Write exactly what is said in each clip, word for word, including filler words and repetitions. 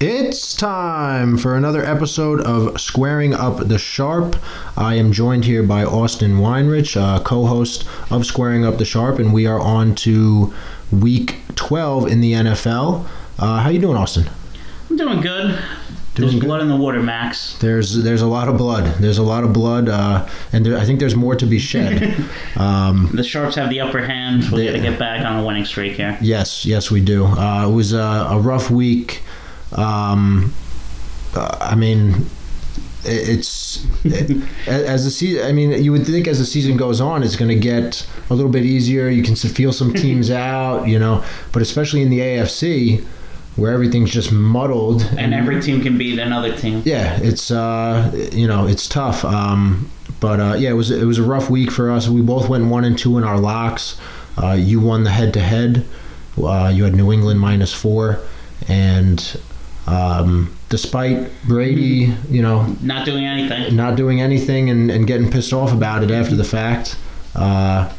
It's time for another episode of Squaring Up the Sharp. I am joined here by Austin Weinrich, uh, co-host of Squaring Up the Sharp, and we are on to week twelve in the N F L. Uh, how you doing, Austin? I'm doing good. Doing there's good. Blood in the water, Max. There's there's a lot of blood. There's a lot of blood, uh, and there, I think there's more to be shed. Um, the Sharps have the upper hand. We've got to get back on a winning streak here. Yes, yes, we do. Uh, it was uh, a rough week. Um, uh, I mean, it's it, as the season. I mean, you would think as the season goes on, it's going to get a little bit easier. You can feel some teams out, you know, but especially in the A F C, where everything's just muddled, and, and every team can beat another team. Yeah, it's uh, you know, it's tough. Um, but uh, yeah, it was it was a rough week for us. We both went one and two in our locks. Uh, you won the head to head. You had New England minus four, and Um, despite Brady, you know, not doing anything, not doing anything, and, and getting pissed off about it after the fact, uh,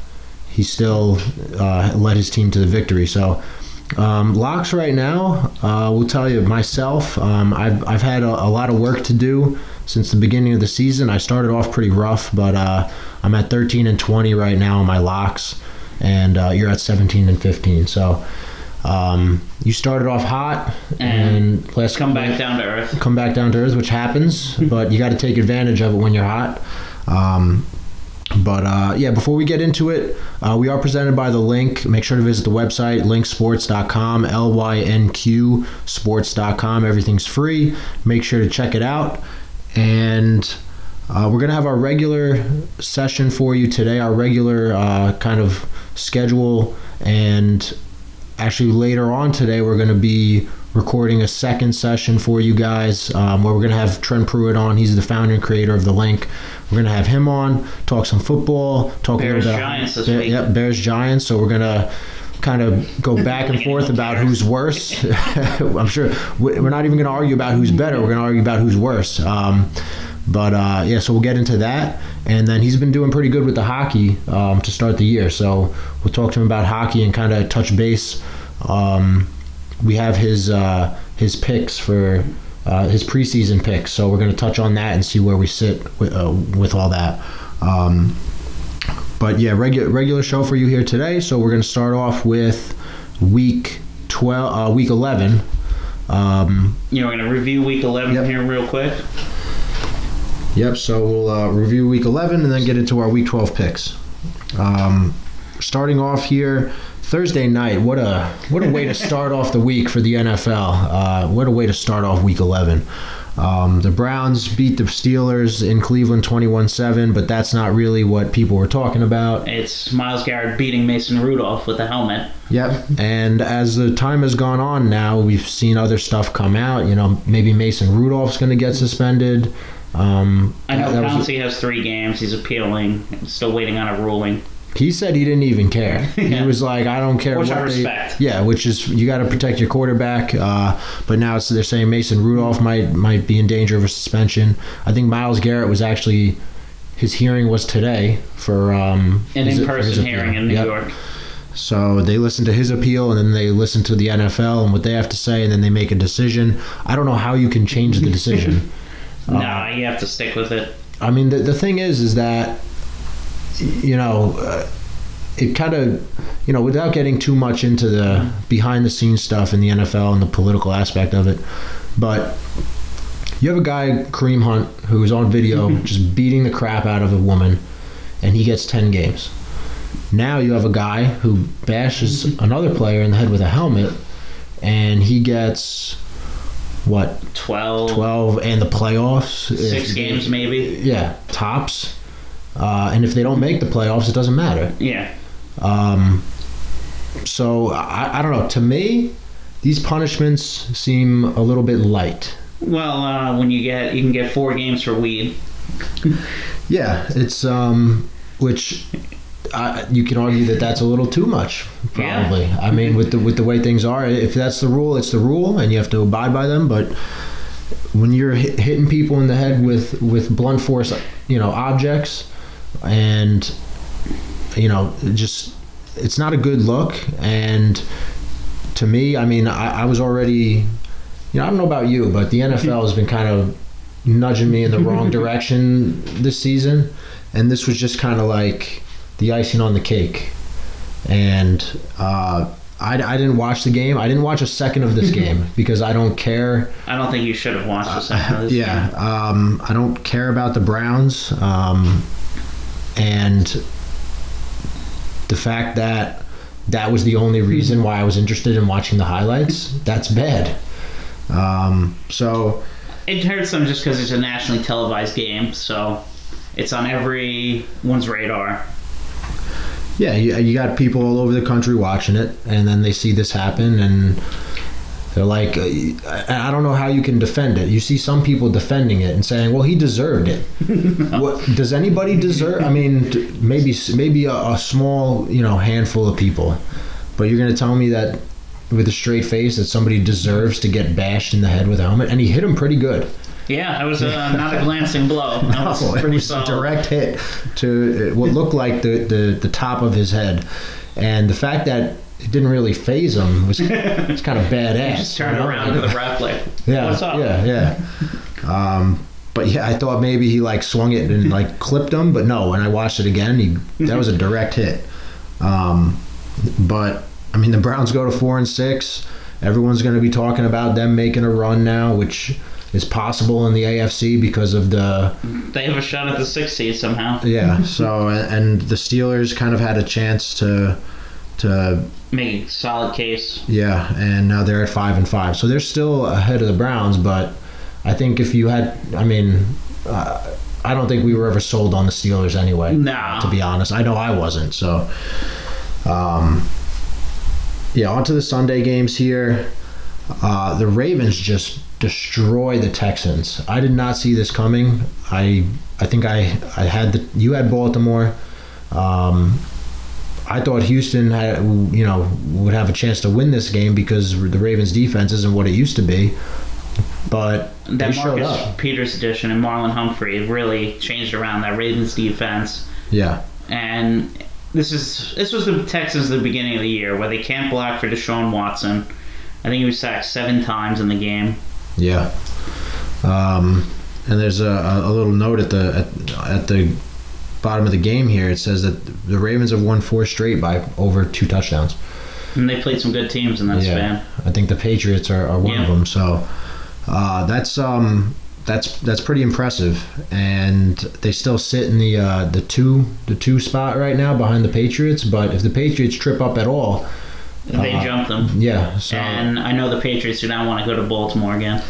he still uh, led his team to the victory. So, um, locks right now. Uh, we'll tell you myself. Um, I've I've had a, a lot of work to do since the beginning of the season. I started off pretty rough, but uh, I'm at thirteen and twenty right now in my locks, and uh, you're at seventeen and fifteen. So. Um, you started off hot, and, and last come back down to earth. Come back down to earth, which happens, but you got to take advantage of it when you're hot. Um, but uh, yeah, before we get into it, uh, we are presented by The Link. Make sure to visit the website, link sports dot com, L Y N Q sports dot com. Everything's free. Make sure to check it out. And uh, we're going to have our regular session for you today, our regular uh, kind of schedule, and actually, later on today, we're going to be recording a second session for you guys um, where we're going to have Trent Pruitt on. He's the founder and creator of The Link. We're going to have him on, talk some football, talk Bears, a little bit Giants this Bear, week. Yep, Bears, Giants. So we're going to kind of go back and forth about who's worse. I'm sure we're not even going to argue about who's better. We're going to argue about who's worse. Um, but, uh, yeah, so we'll get into that. And then he's been doing pretty good with the hockey um, to start the year. So we'll talk to him about hockey and kind of touch base. Um, we have his uh, his picks for uh, his preseason picks. So we're going to touch on that and see where we sit with, uh, with all that. Um, but, yeah, regular regular show for you here today. So we're going to start off with week twelve, uh, week eleven. Um, you know, we're going to review week eleven yep. here real quick. Yep, so we'll uh, review week eleven and then get into our week twelve picks. Um, starting off here, Thursday night, what a what a way to start off the week for the N F L. Uh, what a way to start off week eleven. Um, the Browns beat the Steelers in Cleveland twenty-one seven, but that's not really what people were talking about. It's Myles Garrett beating Mason Rudolph with a helmet. Yep, and as the time has gone on now, we've seen other stuff come out. You know, maybe Mason Rudolph's going to get suspended. Um, I know Pouncey has three games. He's appealing. Still waiting on a ruling. He said he didn't even care. yeah. He was like, I don't care. Which what I respect. They, yeah, which is, you got to protect your quarterback. Uh, but now it's, they're saying Mason Rudolph might might be in danger of a suspension. I think Myles Garrett was actually, his hearing was today for um, an in-person hearing in New yep. York. So they listen to his appeal, and then they listen to the N F L and what they have to say, and then they make a decision. I don't know how you can change the decision. No, nah, you have to stick with it. I mean, the the thing is, is that, you know, uh, it kind of, you know, without getting too much into the behind-the-scenes stuff in the N F L and the political aspect of it, but you have a guy, Kareem Hunt, who is on video just beating the crap out of a woman, and he gets ten games. Now you have a guy who bashes another player in the head with a helmet, and he gets... What? twelve. twelve and the playoffs. Six if, games maybe. Yeah, tops. Uh, and if they don't make the playoffs, it doesn't matter. Yeah. Um. So, I, I don't know. To me, these punishments seem a little bit light. Well, uh, when you get, you can get four games for weed. yeah, it's, um, which... I, you can argue that that's a little too much, probably. Yeah. I mean, with the with the way things are, if that's the rule, it's the rule, and you have to abide by them. But when you're hit, hitting people in the head with, with blunt force, you know, objects, and you know, just it's not a good look. And to me, I mean, I, I was already you know, I don't know about you, but the N F L has been kind of nudging me in the wrong direction this season, and this was just kind of like the icing on the cake. And uh, I, I didn't watch the game. I didn't watch a second of this game because I don't care. I don't think you should have watched a second of this yeah, game. Yeah, um, I don't care about the Browns. Um, and the fact that that was the only reason why I was interested in watching the highlights, that's bad. Um, so it hurts them just because it's a nationally televised game, so it's on everyone's radar. Yeah, you, you got people all over the country watching it, and then they see this happen, and they're like, I don't know how you can defend it. You see some people defending it and saying, well, he deserved it. No. What, does anybody deserve, I mean, maybe maybe a, a small, you know, handful of people, but you're going to tell me that with a straight face that somebody deserves to get bashed in the head with a helmet? And he hit him pretty good. Yeah, it was uh, not a glancing blow. That no, was pretty it was solid. A direct hit to what looked like the, the, the top of his head. And the fact that it didn't really phase him was, was kind of badass. He just turned you know? around to the ref like, yeah, what's up? Yeah, yeah. Um, but yeah, I thought maybe he like swung it and like clipped him. But no, when I watched it again, he, that was a direct hit. Um, but, I mean, the Browns go to four and six. Everyone's going to be talking about them making a run now, which is possible in the A F C because of the... They have a shot at the sixth seed somehow. Yeah, so, and the Steelers kind of had a chance to... to make a solid case. Yeah, and now they're at five and five. So they're still ahead of the Browns, but I think if you had... I mean, uh, I don't think we were ever sold on the Steelers anyway. No. To be honest. I know I wasn't, so... Um, yeah, on to the Sunday games here. Uh, the Ravens just... destroy the Texans. I did not see this coming. I I think I, I had the you had Baltimore. Um, I thought Houston had you know would have a chance to win this game because the Ravens' defense isn't what it used to be. But that Marcus Peters addition and Marlon Humphrey really changed around that Ravens' defense. Yeah. And this is this was the Texans at the beginning of the year where they can't block for Deshaun Watson. I think he was sacked seven times in the game. Yeah, um, and there's a, a little note at the at, at the bottom of the game here. It says that the Ravens have won four straight by over two touchdowns. And they played some good teams in that yeah. span. I think the Patriots are, are one yeah. of them. So uh, that's um, that's that's pretty impressive. And they still sit in the uh, the two the two spot right now behind the Patriots. But if the Patriots trip up at all. They uh, jumped them. Yeah. So, and I know the Patriots do not want to go to Baltimore again.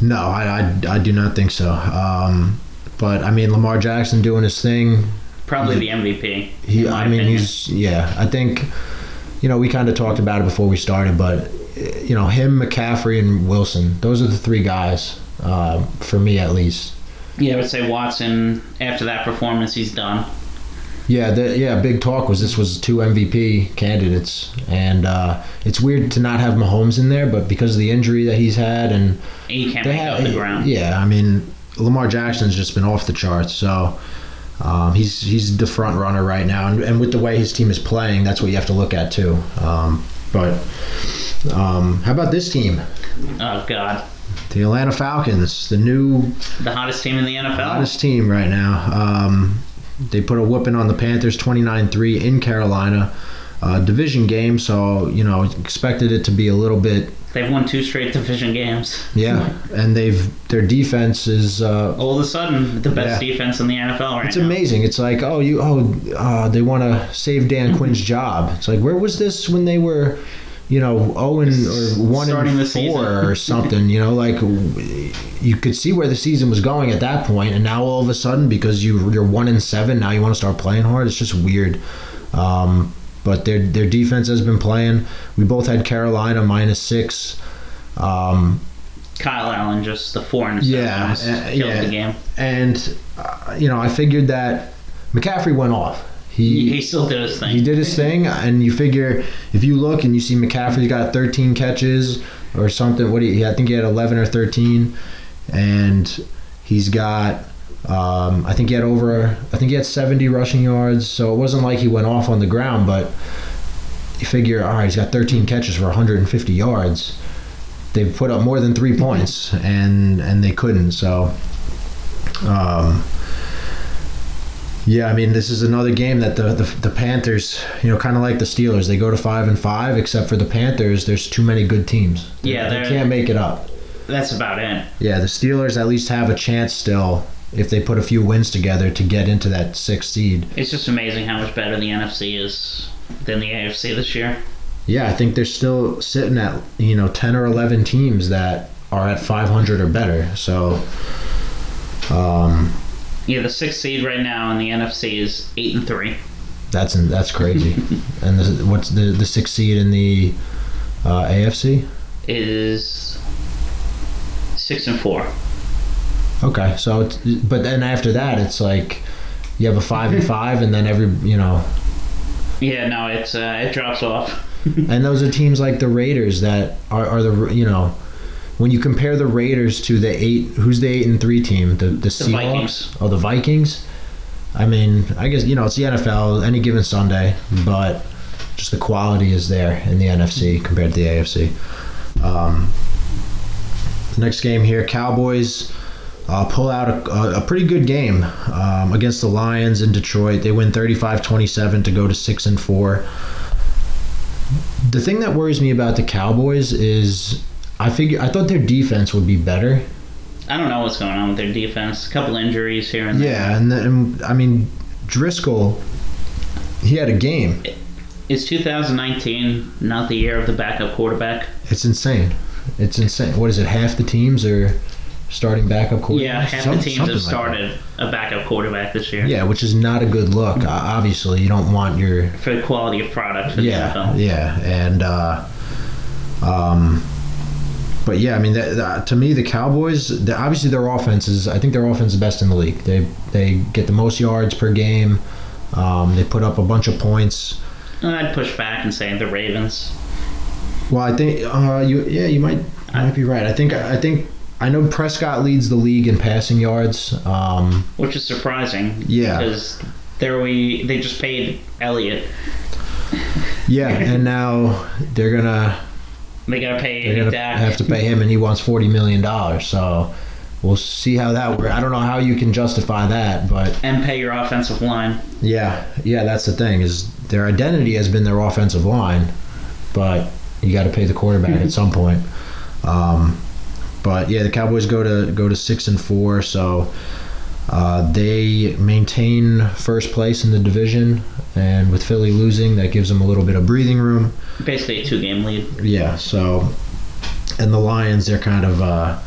No, I, I, I do not think so. Um, but, I mean, Lamar Jackson doing his thing. Probably he, the M V P. He, I mean, opinion. he's, yeah. I think, you know, we kind of talked about it before we started, but, you know, him, McCaffrey, and Wilson, those are the three guys, uh, for me at least. Yeah, I would say Watson, after that performance, he's done. Yeah, the, yeah. Big talk was this was two M V P candidates, and uh, it's weird to not have Mahomes in there, but because of the injury that he's had, and, and he can't pick up the ground. Yeah, I mean, Lamar Jackson's just been off the charts, so um, he's he's the front runner right now, and, and with the way his team is playing, that's what you have to look at too. Um, but um, how about this team? Oh God, the Atlanta Falcons, the new, the hottest team in the N F L, hottest team right now. Um, They put a whooping on the Panthers twenty-nine three in Carolina. Uh, division game, so, you know, expected it to be a little bit... They've won two straight division games. Yeah, and they've their defense is... Uh, all of a sudden, the best yeah. defense in the N F L right now. It's amazing. Now. It's like, oh, you oh uh, they want to save Dan Quinn's job. It's like, where was this when they were, you know, oh and, or one and four or something? You know, like... You could see where the season was going at that point, and now all of a sudden, because you, you're one and seven, now you want to start playing hard. It's just weird. Um, but their their defense has been playing. We both had Carolina minus six. Um, Kyle Allen just the four and yeah, seven killed yeah. the game. And uh, you know, I figured that McCaffrey went off. He, he still did his thing. He did his thing, and you figure if you look and you see McCaffrey's got thirteen catches or something. What do you, I think he had eleven or thirteen. And he's got, um, I think he had over, I think he had seventy rushing yards. So it wasn't like he went off on the ground, but you figure, all right, he's got thirteen catches for one hundred fifty yards. they've put up more than three points, and and they couldn't. So, um, yeah, I mean, this is another game that the the, the Panthers, you know, kind of like the Steelers, they go to five and five. Except for the Panthers, there's too many good teams. Yeah, they can't make it up. That's about it. Yeah, the Steelers at least have a chance still if they put a few wins together to get into that sixth seed. It's just amazing how much better the N F C is than the A F C this year. Yeah, I think they're still sitting at, you know, ten or eleven teams that are at five hundred or better. So, um, yeah, the sixth seed right now in the N F C is eight and three. That's that's crazy. And the, what's the the sixth seed in the uh, A F C? Is six and four. Okay, so it's, but then after that, it's like you have a five and five, and then every, you know. Yeah, no, it's uh, it drops off. And those are teams like the Raiders that are, are the, you know, when you compare the Raiders to the eight, who's the eight and three team? The the, the Seahawks? Oh, the Vikings. I mean, I guess, you know, it's the N F L any given Sunday, but just the quality is there in the N F C compared to the A F C. Um, the next game here, Cowboys. Uh, pull out a, a pretty good game um, against the Lions in Detroit. They win thirty-five twenty-seven to go to six and four. The thing that worries me about the Cowboys is I figure I thought their defense would be better. I don't know what's going on with their defense. A couple injuries here and there. Yeah, and, the, and I mean Driscoll, he had a game. Is two thousand nineteen not the year of the backup quarterback? It's insane. It's insane. What is it? Half the teams are starting backup quarterback. Yeah, half Some, the teams have started like a backup quarterback this year. Yeah, which is not a good look. Uh, obviously, you don't want your... For the quality of product for yeah, the N F L. Yeah, and... Uh, um, but, yeah, I mean, the, the, to me, the Cowboys, the, obviously their offense is... I think their offense is best in the league. They they get the most yards per game. Um, they put up a bunch of points. And I'd push back and say the Ravens. Well, I think... Uh, you yeah, you might, I, might be right. I think I think... I know Prescott leads the league in passing yards, um, which is surprising. Yeah, because there we they just paid Elliott. Yeah, and now they're gonna they gotta pay gonna Dak. Have to pay him, and he wants forty million dollars. So we'll see how that works. I don't know how you can justify that, but and pay your offensive line. Yeah, yeah, that's the thing is their identity has been their offensive line, but you got to pay the quarterback at some point. Um, But yeah, the Cowboys go to go to six and four, so uh, they maintain first place in the division. And with Philly losing, that gives them a little bit of breathing room. Basically, a two-game lead. Yeah. So, and the Lions, they're kind of uh,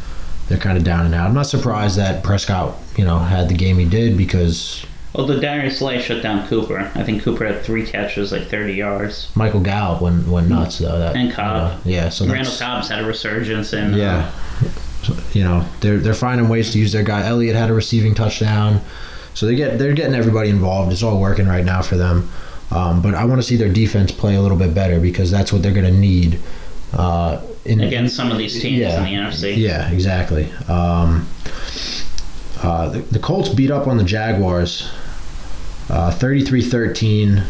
they're kind of down and out. I'm not surprised that Prescott, you know, had the game he did because. Although Darius Slay shut down Cooper. I think Cooper had three catches, like thirty yards. Michael Gallup went, went nuts, though. That, and Cobb. Uh, yeah, so Randall that's, Cobb's had a resurgence. And, yeah. Uh, so, you know, they're they're finding ways to use their guy. Elliott had a receiving touchdown. So they get, they're getting everybody involved. It's all working right now for them. Um, but I want to see their defense play a little bit better because that's what they're going to need. Uh, in, Against some of these teams yeah, in the N F C. Yeah, exactly. Um, uh, the, the Colts beat up on the Jaguars. Uh, thirty-three thirteen.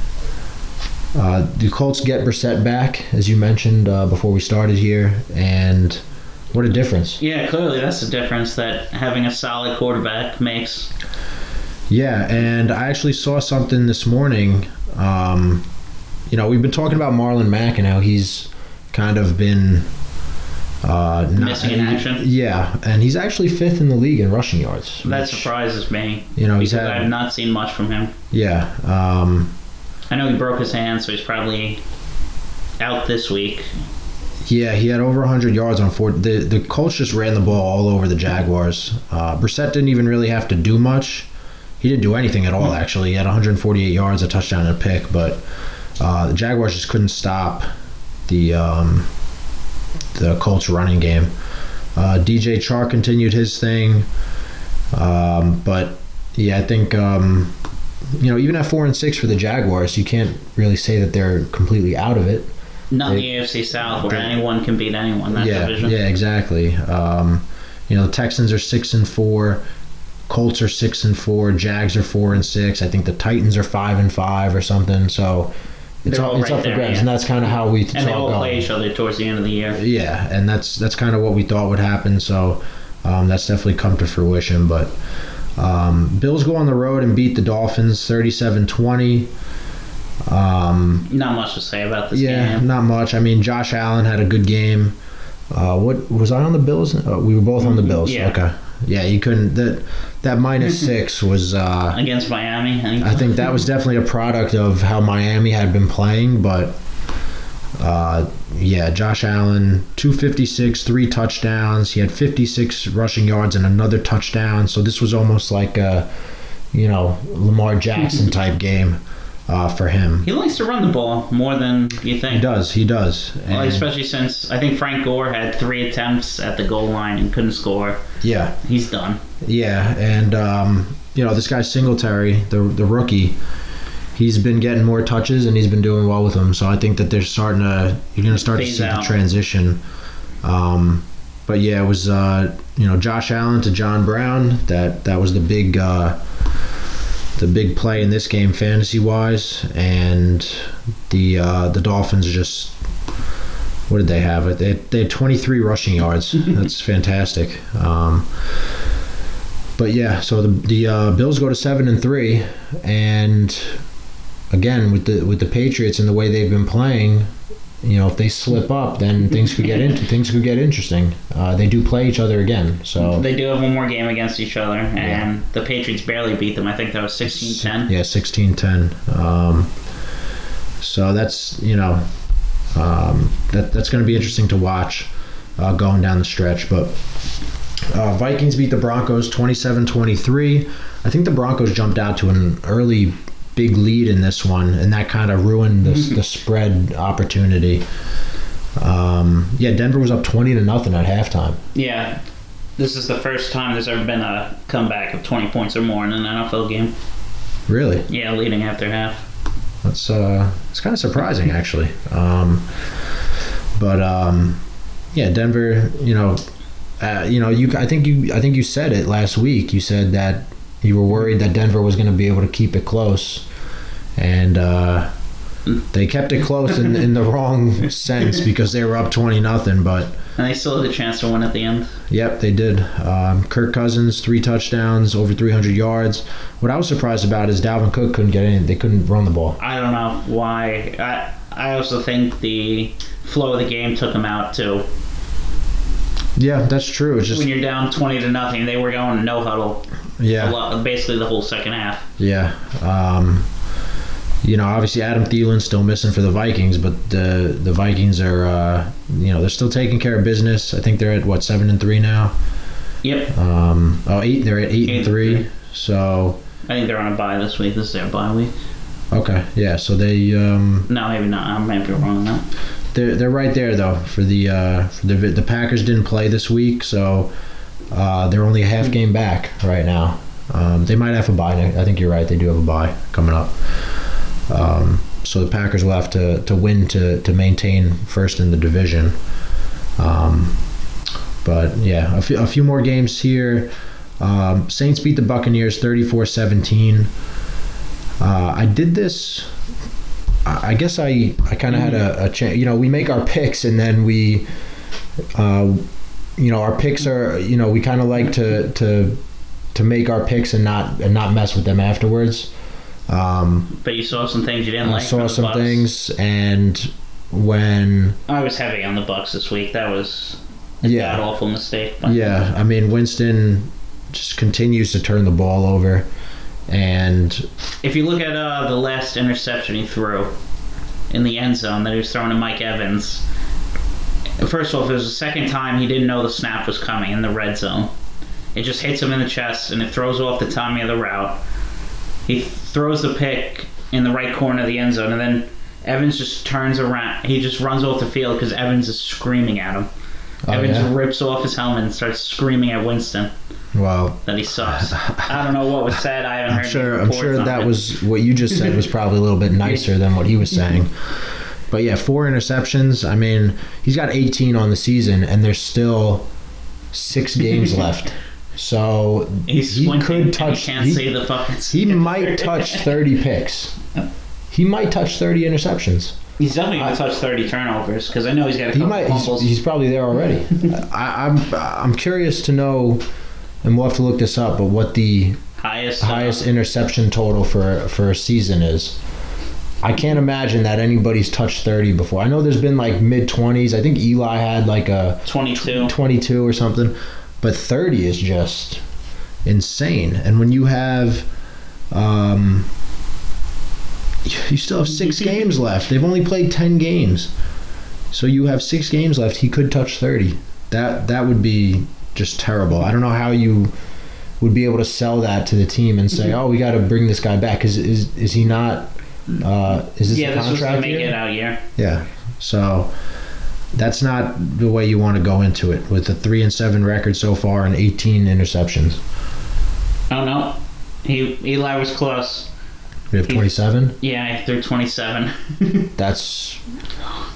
Uh, the Colts get Brissett back, as you mentioned uh, before we started here, and what a difference. Yeah, clearly that's the difference that having a solid quarterback makes. Yeah, and I actually saw something this morning. Um, you know, we've been talking about Marlon Mack and how he's kind of been... Uh, not, missing in action. Yeah, and he's actually fifth in the league in rushing yards. That which, surprises me. You know, because he's had, I've not seen much from him. Yeah. Um, I know he broke his hand, so he's probably out this week. Yeah, he had over one hundred yards on four. The the Colts just ran the ball all over the Jaguars. Uh, Brissett didn't even really have to do much. He didn't do anything at all. Actually, he had one hundred forty-eight yards, a touchdown, and a pick. But uh, the Jaguars just couldn't stop the. Um, The Colts running game. Uh, D J Chark continued his thing, um, but yeah, I think um, you know even at four and six for the Jaguars, you can't really say that they're completely out of it. Not they, in the A F C South, where anyone can beat anyone. That yeah, division. Yeah, exactly. Um, you know, the Texans are six and four, Colts are six and four, Jags are four and six. I think the Titans are five and five or something. So. It's all, all it's right up there, for grabs, yeah. And that's kind of how we saw it going. And they all play each other towards the end of the year. Yeah, and that's that's kind of what we thought would happen. So um, that's definitely come to fruition. But um, Bills go on the road and beat the Dolphins thirty-seven twenty. Um, not much to say about this yeah, game. Yeah, not much. I mean, Josh Allen had a good game. Uh, what was I on the Bills? Oh, we were both on the Bills. Yeah. Okay. Yeah, you couldn't. That that minus six was uh, against Miami. I think. I think that was definitely a product of how Miami had been playing. But uh, yeah, Josh Allen, two fifty-six, three touchdowns. He had fifty-six rushing yards and another touchdown. So this was almost like a, you know, Lamar Jackson type game. Uh, for him. He likes to run the ball more than you think. He does, he does. And well, especially since I think Frank Gore had three attempts at the goal line and couldn't score. Yeah. He's done. Yeah, and um, you know, this guy Singletary, the the rookie, he's been getting more touches and he's been doing well with them. So I think that they're starting to you're gonna start Phase to see out. the transition. Um, but yeah, it was uh, you know, Josh Allen to John Brown. That that was the big uh, the big play in this game fantasy-wise, and the uh, the Dolphins just, what did they have? They, they had twenty-three rushing yards. That's fantastic. Um, but yeah, so the the uh, Bills go to seven and three, and again with the with the Patriots and the way they've been playing, you know, if they slip up, then things could get into things could get interesting. Uh, they do play each other again, so they do have one more game against each other, and yeah. The Patriots barely beat them. I think that was sixteen ten. Yeah, sixteen ten. Um, so that's you know, um, that that's going to be interesting to watch uh, going down the stretch. But uh, Vikings beat the Broncos twenty-seven twenty-three. I think the Broncos jumped out to an early big lead in this one, and that kind of ruined the, the spread opportunity. Um, yeah, Denver was up twenty to nothing at halftime. Yeah, this is the first time there's ever been a comeback of twenty points or more in an N F L game. Really? Yeah, leading after half. That's uh, it's kind of surprising actually. Um, but um, yeah, Denver. You know, uh, you know, you. I think you. I think you said it last week. You said that. You were worried that Denver was going to be able to keep it close, and uh, they kept it close in, in the wrong sense because they were up twenty nothing. But and they still had a chance to win at the end. Yep, they did. Um, Kirk Cousins, three touchdowns, over three hundred yards. What I was surprised about is Dalvin Cook couldn't get in; they couldn't run the ball. I don't know why. I I also think the flow of the game took him out too. Yeah, that's true. It's just when you're down twenty to nothing, they were going no huddle. Yeah, a lot, basically the whole second half. Yeah, um, you know, obviously Adam Thielen's still missing for the Vikings, but the the Vikings are, uh, you know, they're still taking care of business. I think they're at what seven and three now. Yep. Um, oh, eight. They're at eight, eight and three, three. So I think they're on a bye this week. This is their bye week. Okay. Yeah. So they. Um, no, maybe not. I might be wrong on that. They're they're right there though for the uh, for the the Packers didn't play this week, so. Uh, they're only a half game back right now. Um, they might have a bye. I think you're right. They do have a bye coming up. Um, so the Packers will have to, to win to, to maintain first in the division. Um, but, yeah, a few, a few more games here. Um, Saints beat the Buccaneers thirty-four seventeen. Uh, I did this. I guess I, I kind of had a, a chance. You know, we make our picks and then we uh, – you know, our picks are, you know, we kind of like to, to to make our picks and not and not mess with them afterwards. Um, but you saw some things you didn't I like. I saw some Bucs. things, and when I was heavy on the Bucs this week, that was a yeah. god awful mistake. But. Yeah, I mean, Winston just continues to turn the ball over, and if you look at uh, the last interception he threw in the end zone that he was throwing to Mike Evans. First off, it was the second time he didn't know the snap was coming in the red zone. It just hits him in the chest, and it throws off the timing of the route. He throws the pick in the right corner of the end zone, and then Evans just turns around. He just runs off the field because Evans is screaming at him. Oh, Evans yeah? rips off his helmet and starts screaming at Winston. Wow. That he sucks. I don't know what was said. I haven't I'm heard sure, I'm sure that it. was what you just said was probably a little bit nicer than what he was saying. But, yeah, four interceptions. I mean, he's got eighteen on the season, and there's still six games left. So he's he could touch – he, can't he, say the fucking he might touch thirty picks. he might touch thirty interceptions. He's definitely going to touch thirty turnovers because I know he's got a couple he might, fumbles. He's, he's probably there already. I, I'm I'm curious to know, and we'll have to look this up, but what the highest highest interception total for for a season is. I can't imagine that anybody's touched thirty before. I know there's been like mid twenties. I think Eli had like a twenty-two twenty-two or something. But thirty is just insane. And when you have... Um, you still have six games left. They've only played ten games. So you have six games left. He could touch thirty. That that would be just terrible. I don't know how you would be able to sell that to the team and say, mm-hmm. oh, we got to bring this guy back. Is, is, is he not... Uh, is this yeah, a contract this was the make year? It out year. Yeah. So that's not the way you want to go into it with a three and seven record so far and eighteen interceptions. Oh no, he Eli was close. We have twenty-seven. Yeah, I threw twenty-seven. that's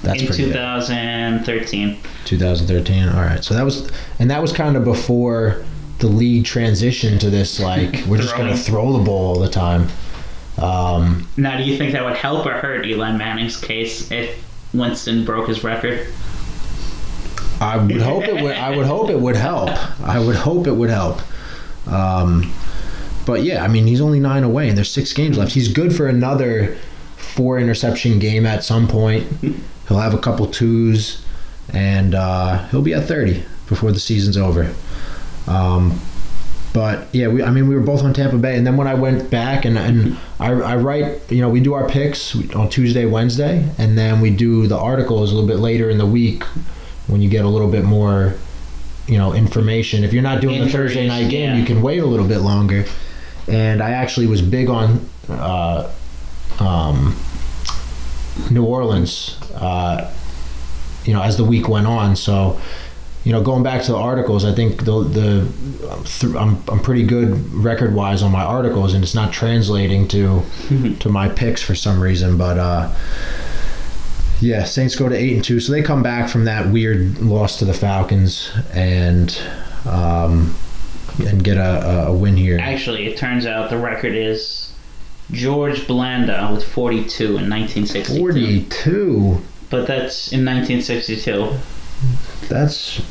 that's in pretty twenty thirteen. Good. twenty thirteen. All right. So that was and that was kind of before the league transitioned to this like we're just going to throw the ball all the time. Um, now, do you think that would help or hurt Eli Manning's case if Winston broke his record? I would hope it would. I would hope it would help. I would hope it would help. Um, but yeah, I mean, he's only nine away, and there's six games left. He's good for another four interception game at some point. He'll have a couple twos, and uh, he'll be at thirty before the season's over. Um, But, yeah, we, I mean, we were both on Tampa Bay. And then when I went back and, and I, I write, you know, we do our picks on Tuesday, Wednesday. And then we do the articles a little bit later in the week when you get a little bit more, you know, information. If you're not doing the Thursday night game, yeah. you can wait a little bit longer. And I actually was big on uh, um, New Orleans, uh, you know, as the week went on. So... You know, going back to the articles, I think the the th- I'm I'm pretty good record wise on my articles, and it's not translating to to my picks for some reason. But uh, yeah, Saints go to eight and two, so they come back from that weird loss to the Falcons and um, and get a, a win here. Actually, it turns out the record is George Blanda with forty two in nineteen sixty-two. Forty two, but that's in nineteen sixty-two. That's,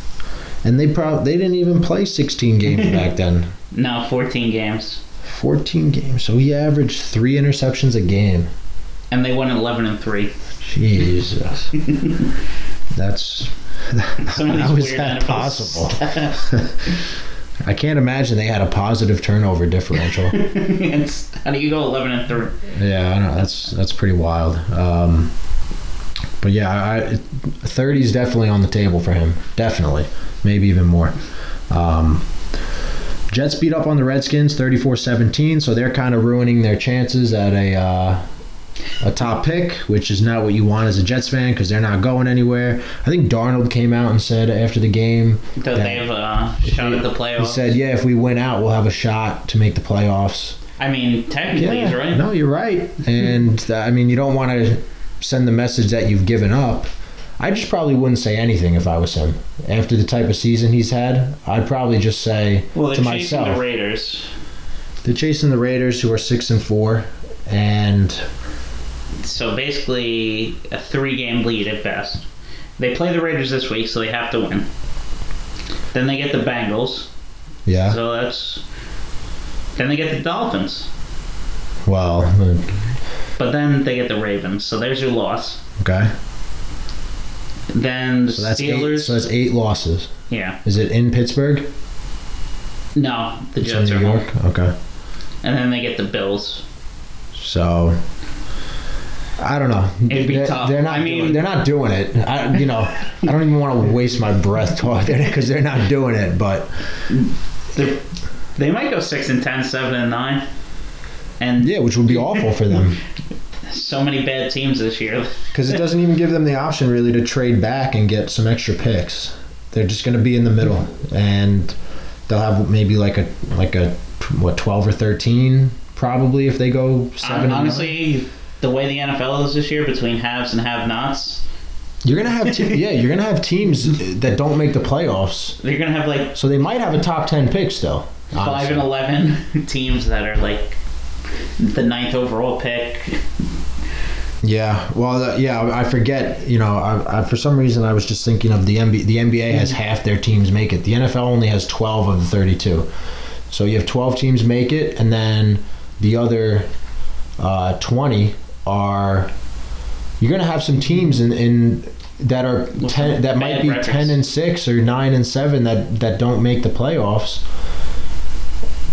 and they probably they didn't even play sixteen games back then. No, fourteen games. fourteen games. So he averaged three interceptions a game. And they won eleven and three. Jesus, that's that, how is that possible? I can't imagine they had a positive turnover differential. It's, how do you go eleven and three? Yeah, I know that's that's pretty wild. Um, But yeah, thirty is definitely on the table for him. Definitely. Maybe even more. Um, Jets beat up on the Redskins thirty-four seventeen, so they're kind of ruining their chances at a uh, a top pick, which is not what you want as a Jets fan because they're not going anywhere. I think Darnold came out and said after the game that they have a shot at the playoffs. He said, yeah, if we win out, we'll have a shot to make the playoffs. I mean, technically yeah, he's right. No, you're right. And, I mean, you don't want to... send the message that you've given up. I just probably wouldn't say anything if I was him. After the type of season he's had, I'd probably just say well, to myself. Well, they're chasing the Raiders. They're chasing the Raiders, who are six and four, and so basically a three-game lead at best. They play the Raiders this week, so they have to win. Then they get the Bengals. Yeah. So that's. Then they get the Dolphins. Well. But then they get the Ravens, so there's your loss. Okay. Then the so that's Steelers. Eight, so that's eight losses. Yeah. Is it in Pittsburgh? No, the it's Jets in New are York. Home. Okay. And then they get the Bills. So I don't know. It'd be they're, tough. They're not. I mean, doing, they're not doing it. I, you know, I don't even want to waste my breath talking because they're not doing it. But they might go six and ten, seven and nine. And yeah, which would be awful for them. So many bad teams this year. Because it doesn't even give them the option, really, to trade back and get some extra picks. They're just going to be in the middle. And they'll have maybe like a, like a what, twelve or thirteen, probably, if they go seven. Honestly, the way the N F L is this year, between haves and have-nots... You're gonna have te- yeah, you're gonna have teams that don't make the playoffs. They're gonna have like... So they might have a top ten pick still. Honestly. five and eleven teams that are like... the ninth overall pick. Yeah, well, uh, yeah, I forget, you know, I, I, for some reason I was just thinking of the N B A. The N B A has half their teams make it. The N F L only has twelve of the thirty-two. So you have twelve teams make it, and then the other uh, twenty are... You're going to have some teams in, in that are ten, that might be records. ten and six or nine and seven that, that don't make the playoffs.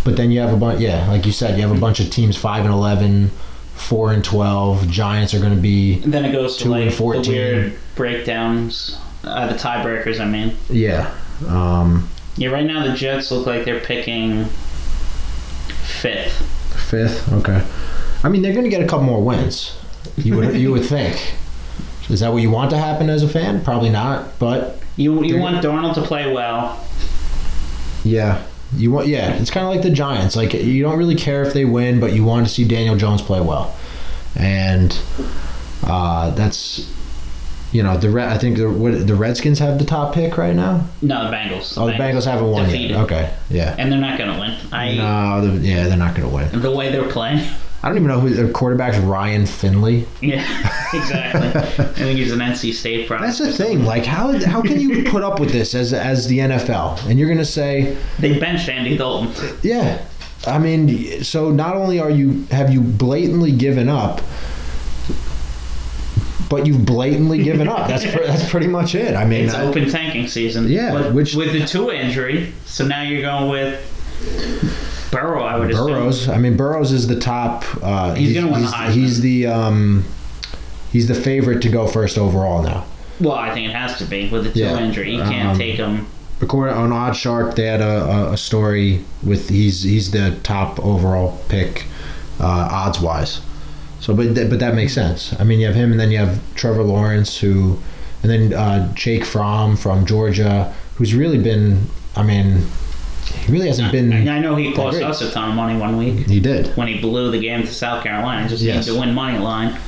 But then you have a bunch, yeah, like you said, you have a bunch of teams five and eleven, four and twelve. Giants are going to be and then it goes to like the weird breakdowns, uh, the tiebreakers, I mean. Yeah. Um, yeah, right now the Jets look like they're picking fifth. Fifth, okay. I mean, they're going to get a couple more wins. You would you would think. Is that what you want to happen as a fan? Probably not, but... You you want Darnold to play well. Yeah. you want Yeah, it's kind of like the Giants. Like, you don't really care if they win, but you want to see Daniel Jones play well. And uh, that's... You know, the Re- I think the what, the Redskins have the top pick right now? No, the Bengals. The oh, the Bengals, Bengals haven't won defeated. Yet. Okay, yeah. And they're not going to win. I, no, the, yeah, they're not going to win. The way they're playing... I don't even know who their quarterback's Ryan Finley. Yeah, exactly. I think he's an N C State product. That's the thing. Like, how how can you put up with this as as the N F L? And you're going to say they benched Andy Dalton. Yeah, I mean, so not only are you have you blatantly given up, but you've blatantly given up. That's pr- that's pretty much it. I mean, it's I, open tanking season. Yeah, with, which with the Tua injury, so now you're going with. Burrow, I would assume. Burrows. I mean, Burrows is the top. Uh, he's, he's going to win the Heisman. He's the um, he's the favorite to go first overall now. Well, I think it has to be with the two yeah. injury. You can't um, take him. According on Odd Shark, they had a, a story with he's he's the top overall pick, uh, odds wise. So, but th- but that makes sense. I mean, you have him, and then you have Trevor Lawrence, who, and then uh, Jake Fromm from Georgia, who's really been. I mean. He really hasn't been. I know he cost us a ton of money one week. He did. When he blew the game to South Carolina, just yes. needed to win money line.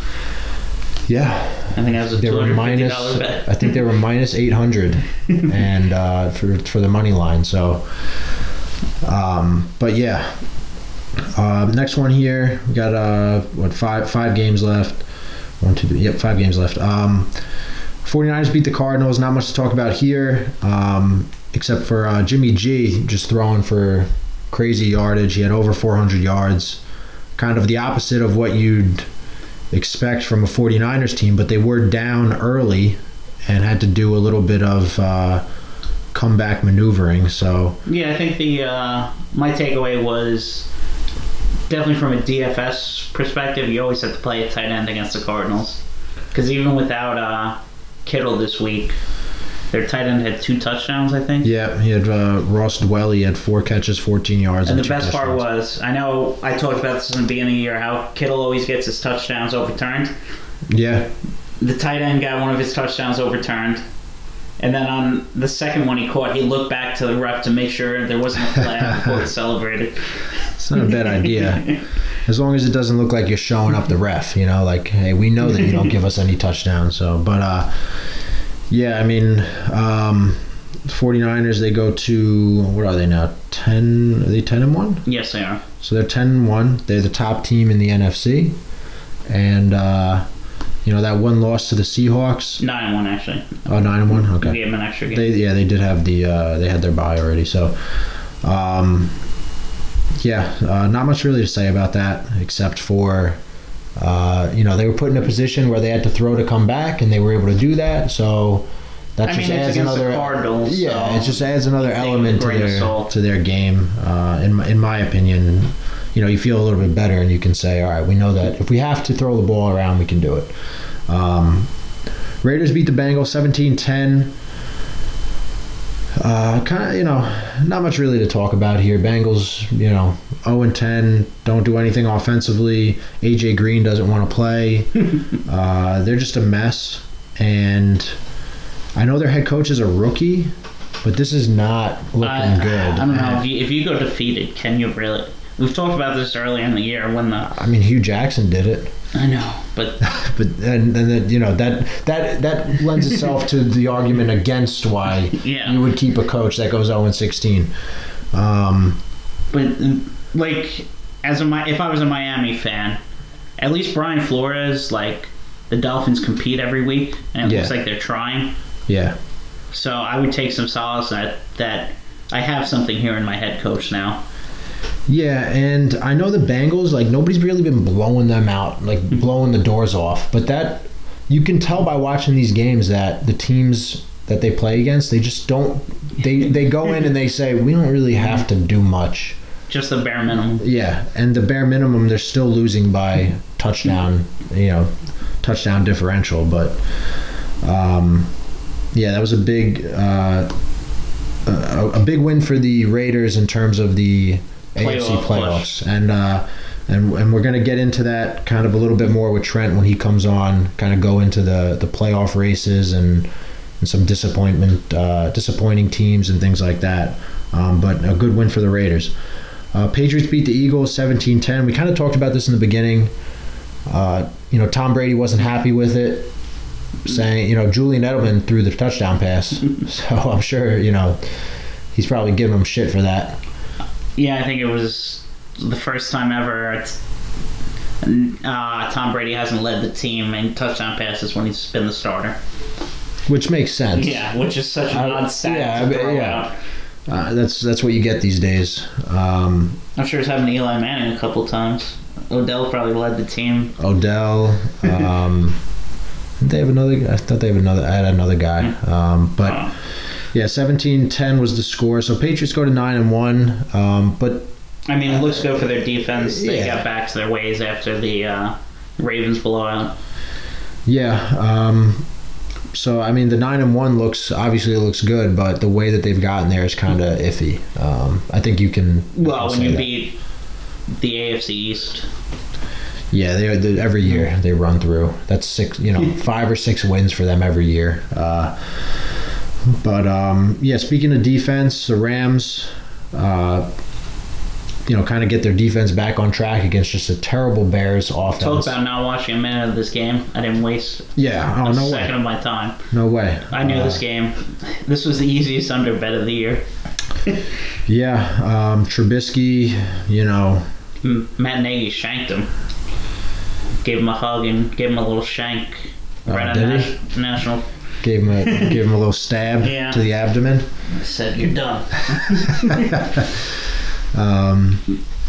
Yeah, I think that was a they were minus, bet. I think they were minus eight hundred, and uh, for for the money line. So, um, but yeah, uh, next one here. We got uh, what five five games left. One two three. Yep, five games left. Um, 49ers beat the Cardinals. Not much to talk about here. Um, except for uh, Jimmy G just throwing for crazy yardage. He had over four hundred yards, kind of the opposite of what you'd expect from a 49ers team, but they were down early and had to do a little bit of uh, comeback maneuvering. So yeah, I think the uh, my takeaway was definitely from a D F S perspective, you always have to play a tight end against the Cardinals because even without uh, Kittle this week, their tight end had two touchdowns, I think. Yeah, he had uh, Ross Dwelly had four catches, fourteen yards. And, and the best touchdowns. Part was, I know I talked about this in the beginning of the year, how Kittle always gets his touchdowns overturned. Yeah. The tight end got one of his touchdowns overturned. And then on the second one he caught, he looked back to the ref to make sure there wasn't a flag before he celebrated. It's not a bad idea. As long as it doesn't look like you're showing up the ref, you know, like, hey, we know that you don't give us any touchdowns. So, but... uh Yeah, I mean, um, forty-niners, they go to, what are they now, ten, are they ten and one? Yes, they are. So they're ten and one. They're the top team in the N F C. And, uh, you know, that one loss to the Seahawks. nine and one, actually. Oh, nine and one? Okay. They gave them an extra game. They, yeah, they did have the, uh, they had their bye already. So, um, yeah, uh, not much really to say about that except for... Uh, you know, they were put in a position where they had to throw to come back, and they were able to do that. So that I just mean, adds another. Cardinals, yeah, so it just adds another element to their assault. to their game. Uh, in my, in my opinion, you know, you feel a little bit better, and you can say, all right, we know that if we have to throw the ball around, we can do it. Um, Raiders beat the Bengals seventeen ten. Uh, kind of, you know, not much really to talk about here. Bengals, you know, oh and ten, don't do anything offensively. A J Green doesn't want to play. uh, they're just a mess. And I know their head coach is a rookie, but this is not looking I, good. I don't know. If you, if you go defeated, can you really? We've talked about this earlier in the year when the. I mean, Hugh Jackson did it. I know, but but and then you know that that that lends itself to the argument against why yeah. you would keep a coach that goes oh and sixteen. Um, but like as a if I was a Miami fan, at least Brian Flores like the Dolphins compete every week, and it yeah. looks like they're trying. Yeah. So I would take some solace that, that I have something here in my head coach now. Yeah, and I know the Bengals, like, nobody's really been blowing them out, like, blowing the doors off. But that, you can tell by watching these games that the teams that they play against, they just don't, they, they go in and they say, we don't really have to do much. Just the bare minimum. Yeah, and the bare minimum, they're still losing by touchdown, you know, touchdown differential. But, um, yeah, that was a big, uh, a, a big win for the Raiders in terms of the A F C playoffs, playoffs. and uh, and and we're gonna get into that kind of a little bit more with Trent when he comes on. Kind of go into the, the playoff races and, and some disappointment, uh, disappointing teams and things like that. Um, but a good win for the Raiders. Uh, Patriots beat the Eagles seventeen ten. We kind of talked about this in the beginning. Uh, you know, Tom Brady wasn't happy with it, saying, you know, Julian Edelman threw the touchdown pass, so I'm sure, you know, he's probably giving him shit for that. Yeah, I think it was the first time ever it's, uh, Tom Brady hasn't led the team in touchdown passes when he's been the starter. Which makes sense. Yeah, which is such an uh, odd stat yeah, to throw I mean, yeah. out. Uh, that's that's what you get these days. Um, I'm sure it's happened to Eli Manning a couple times. Odell probably led the team. Odell. Um, did they have another? I thought they have another. I had another guy, um, but. Oh. Yeah, seventeen ten was the score. So Patriots go to nine and one. Um, but I mean, it looks good for their defense. They yeah. got back to their ways after the uh, Ravens blowout. Yeah. Um, so, I mean, the nine and one looks, obviously it looks good, but the way that they've gotten there is kind of iffy. Um, I think you can. Well, when you that. beat the A F C East. Yeah, they, they every year they run through. That's six, you know, five or six wins for them every year. Uh, But, um, yeah, speaking of defense, the Rams, uh, you know, kind of get their defense back on track against just a terrible Bears offense. Talk about not watching a minute of this game. I didn't waste yeah. oh, a no second way. of my time. No way. I knew uh, this game. This was the easiest under bet of the year. yeah. Um, Trubisky, you know. Matt Nagy shanked him. Gave him a hug and gave him a little shank right uh, on the national... Gave him a gave him a little stab yeah. to the abdomen. I said, "You're done." um,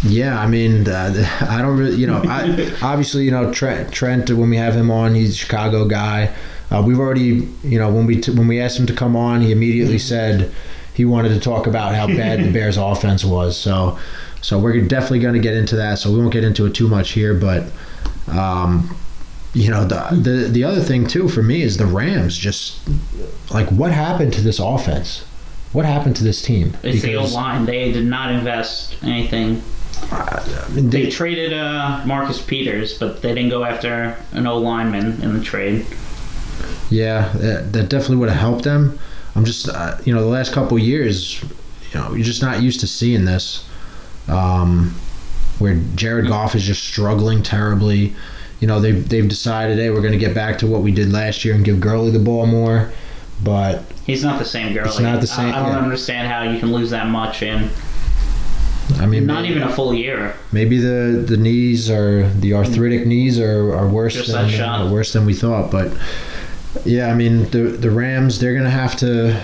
yeah, I mean, uh, I don't really, you know, I, obviously, you know, Trent, Trent. When we have him on, he's a Chicago guy. Uh, we've already, you know, when we t- when we asked him to come on, he immediately said he wanted to talk about how bad the Bears' offense was. So, so we're definitely going to get into that. So we won't get into it too much here, but. Um, You know, the, the the other thing, too, for me is the Rams just, like, what happened to this offense? What happened to this team? It's because the O-line. They did not invest anything. I mean, they, they traded uh, Marcus Peters, but they didn't go after an O-lineman in the trade. Yeah, that, that definitely would have helped them. I'm just, uh, you know, the last couple of years, you know, you're just not used to seeing this, um, where Jared Goff is just struggling terribly. You know, they've, they've decided, hey, we're going to get back to what we did last year and give Gurley the ball more, but... He's not the same Gurley. He's not the same. I, I don't yeah. understand how you can lose that much in I mean, not maybe, even a full year. Maybe the, the knees are... The arthritic knees are, are worse Just than are worse than we thought, but... Yeah, I mean, the the Rams, they're going to have to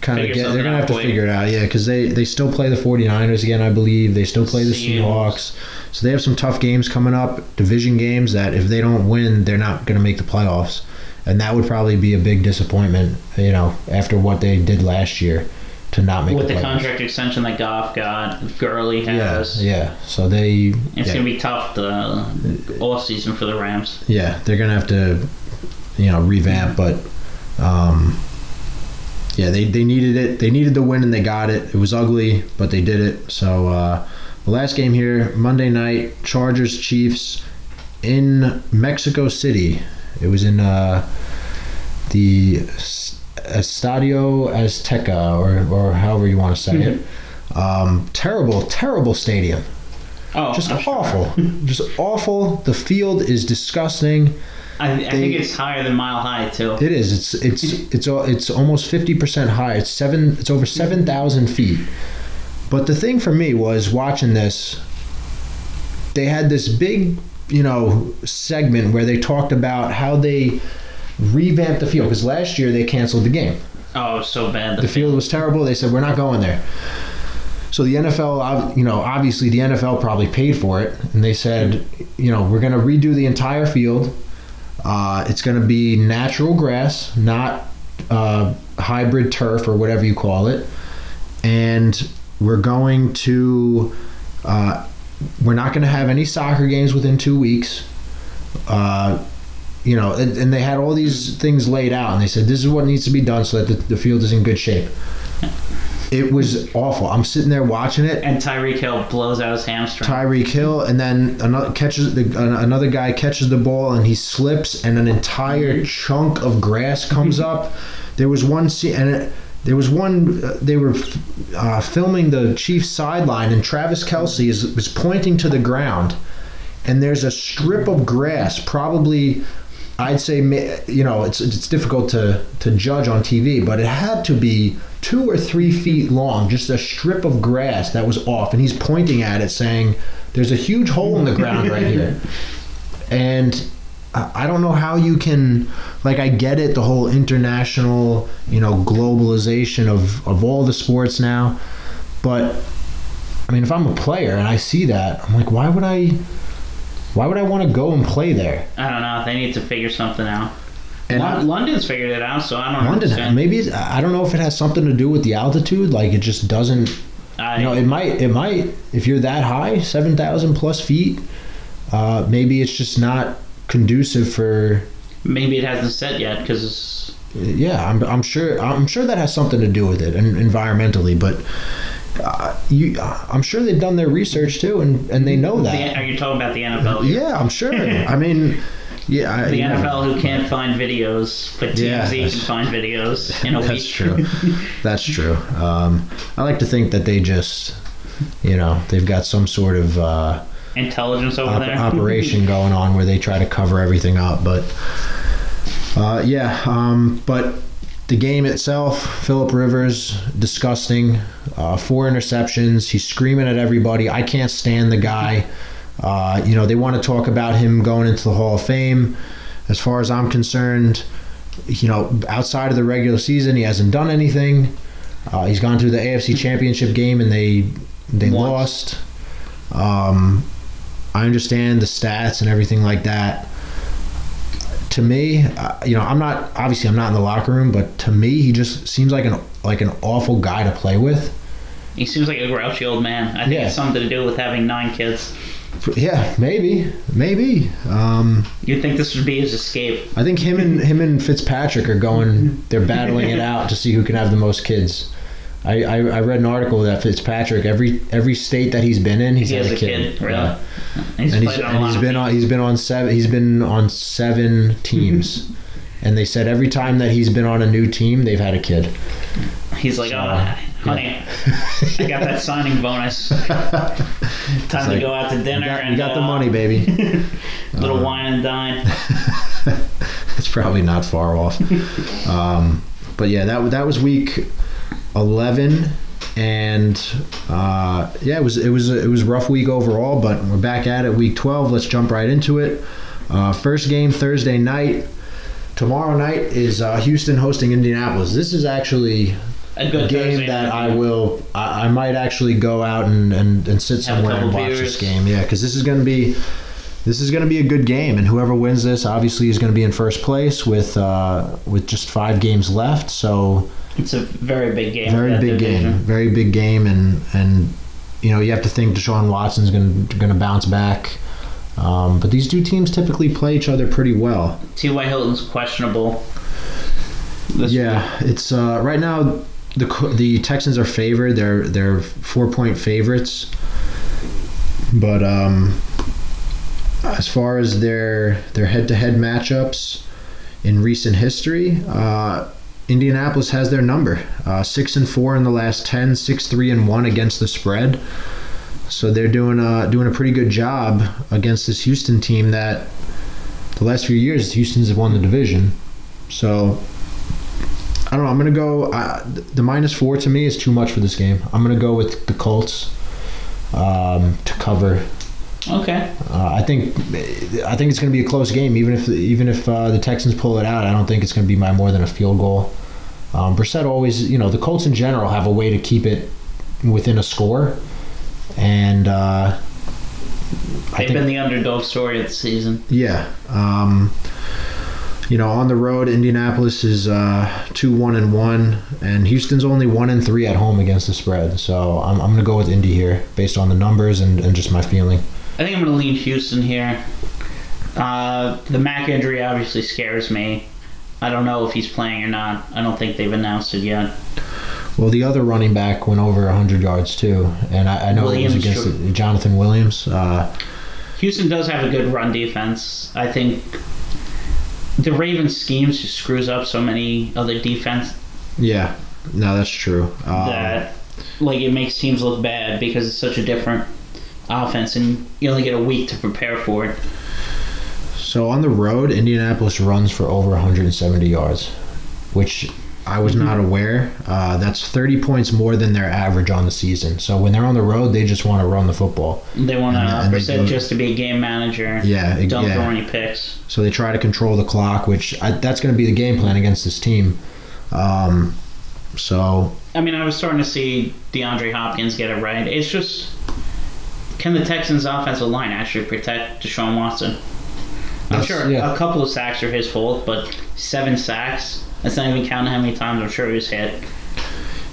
kind of get... They're going to have to figure it out, yeah, because they, they still play the 49ers again, I believe. They still play the Seahawks. So they have some tough games coming up, division games that if they don't win, they're not going to make the playoffs. And that would probably be a big disappointment, you know, after what they did last year to not make the playoffs. With the contract extension that Goff got, Gurley has. Yeah, yeah. So they... It's yeah. going to be tough the offseason for the Rams. Yeah, they're going to have to, you know, revamp. But, um, yeah, they, they needed it. They needed the win and they got it. It was ugly, but they did it. So... uh The last game here, Monday night, Chargers Chiefs in Mexico City. It was in uh, the Estadio Azteca, or, or however you want to say it. Um, terrible, terrible stadium. Oh, just I'm awful, sure. just awful. The field is disgusting. I, I they, think it's higher than Mile High too. It is. It's it's it's it's almost fifty percent higher. It's seven. It's over seven thousand feet. But the thing for me was watching this, they had this big you know, segment where they talked about how they revamped the field, because last year they canceled the game. Oh, so bad. The, the field was terrible. They said, we're not going there. So the N F L, you know, obviously the N F L probably paid for it. And they said, you know, we're going to redo the entire field. Uh, it's going to be natural grass, not uh, hybrid turf or whatever you call it. And we're going to, uh, we're not going to have any soccer games within two weeks. Uh, you know, and, and they had all these things laid out. And they said, this is what needs to be done so that the, the field is in good shape. It was awful. I'm sitting there watching it. And Tyreek Hill blows out his hamstring. Tyreek Hill, and then another catches the, another guy catches the ball, and he slips, and an entire chunk of grass comes up. There was one scene, and it, there was one. Uh, they were uh, filming the Chiefs sideline, and Travis Kelce is was pointing to the ground, and there's a strip of grass, probably. I'd say, you know, it's it's difficult to, to judge on T V, but it had to be two or three feet long, just a strip of grass that was off. And he's pointing at it saying, there's a huge hole in the ground right here. And I don't know how you can, like, I get it, the whole international, you know, globalization of, of all the sports now. But, I mean, if I'm a player and I see that, I'm like, why would I... Why would I want to go and play there? I don't know. They need to figure something out. And L- I, London's figured it out, so I don't know. London, understand. Maybe it's, I don't know if it has something to do with the altitude. Like it just doesn't. I, you know, it might. It might. If you're that high, seven thousand plus feet, uh, maybe it's just not conducive for. Maybe it hasn't set yet because. Yeah, I'm. I'm sure. I'm sure that has something to do with it, and environmentally, but. Uh, you, uh, I'm sure they've done their research too, and, and they know that. Are you talking about the N F L? Here? Yeah, I'm sure. I mean, yeah. I, the N F L know. Who can't find videos, but T M Z yeah, can find videos in a that's week. That's true. That's true. Um, I like to think that they just, you know, they've got some sort of uh, intelligence over op- there operation going on where they try to cover everything up. But uh, yeah, um, but. The game itself, Phillip Rivers, disgusting. Uh, four interceptions. He's screaming at everybody. I can't stand the guy. Uh, you know, they want to talk about him going into the Hall of Fame. As far as I'm concerned, you know, outside of the regular season, he hasn't done anything. Uh, he's gone through the A F C Championship game and they they what? lost. Um, I understand the stats and everything like that. To me, uh, you know, I'm not obviously I'm not in the locker room, but to me, he just seems like an like an awful guy to play with. He seems like a grouchy old man. I think yeah. it's something to do with having nine kids. Yeah, maybe, maybe. Um, You'd think this would be his escape. I think him and him and Fitzpatrick are going. They're battling it out to see who can have the most kids. I, I, I read an article that Fitzpatrick every every state that he's been in he's he had a kid. kid really? Yeah. He's and he's, and he's been on he's been on seven he's been on seven teams, and they said every time that he's been on a new team they've had a kid. He's like, so, oh, honey, yeah. I got that signing bonus. Time it's to like, go out to dinner. You got, and, you got uh, the money, baby. Little uh, wine and dine. It's probably not far off. um, but yeah, that that was week eleven, and uh, yeah, it was it was it was a rough week overall, but we're back at it week twelve. Let's jump right into it. Uh, first game Thursday night. Tomorrow night is uh, Houston hosting Indianapolis. This is actually a, good a game Thursday that night. I will I, I might actually go out and, and, and sit somewhere and watch beers. This game. Yeah, because this is going to be this is going to be a good game, and whoever wins this obviously is going to be in first place with uh, with just five games left. So. It's a very big game. Very big division. game. Very big game, and and you know you have to think Deshaun Watson's going going to bounce back. Um, but these two teams typically play each other pretty well. T Y. Hilton's questionable. This yeah, week. it's uh, right now the the Texans are favored. They're they're four point favorites. But um, as far as their their head to head matchups in recent history. Uh, Indianapolis has their number, uh, six and four in the last ten, six three and one against the spread. So they're doing a doing a pretty good job against this Houston team that the last few years Houston's have won the division. So I don't know. I'm gonna go. Uh, the minus four to me is too much for this game. I'm gonna go with the Colts um, to cover. Okay. Uh, I think I think it's going to be a close game. Even if even if uh, the Texans pull it out, I don't think it's going to be by more than a field goal. Um, Brissett always, you know, the Colts in general have a way to keep it within a score, and uh, they've I think, been the underdog story of the season. Yeah. Um, you know, on the road, Indianapolis is uh, two one and one, and Houston's only one and three at home against the spread. So I'm I'm going to go with Indy here based on the numbers and, and just my feeling. I think I'm going to lean Houston here. Uh, the Mac injury obviously scares me. I don't know if he's playing or not. I don't think they've announced it yet. Well, the other running back went over one hundred yards, too. And I, I know Williams, it was against sure. Jonathan Williams. Uh, Houston does have a good run defense. I think the Ravens schemes just screws up so many other defense. Yeah, no, that's true. Um, that, like, it makes teams look bad because it's such a different offense, and you only get a week to prepare for it. So on the road, Indianapolis runs for over one hundred seventy yards, which I was mm-hmm. not aware. Uh, that's thirty points more than their average on the season. So when they're on the road, they just want to run the football. They want to Brissett just to be a game manager. Yeah, it, don't yeah. throw any picks. So they try to control the clock, which I, that's going to be the game plan against this team. Um, so I mean, I was starting to see DeAndre Hopkins get it right. It's just, can the Texans' offensive line actually protect Deshaun Watson? I'm that's, sure yeah. a couple of sacks are his fault, but seven sacks, that's not even counting how many times I'm sure he was hit.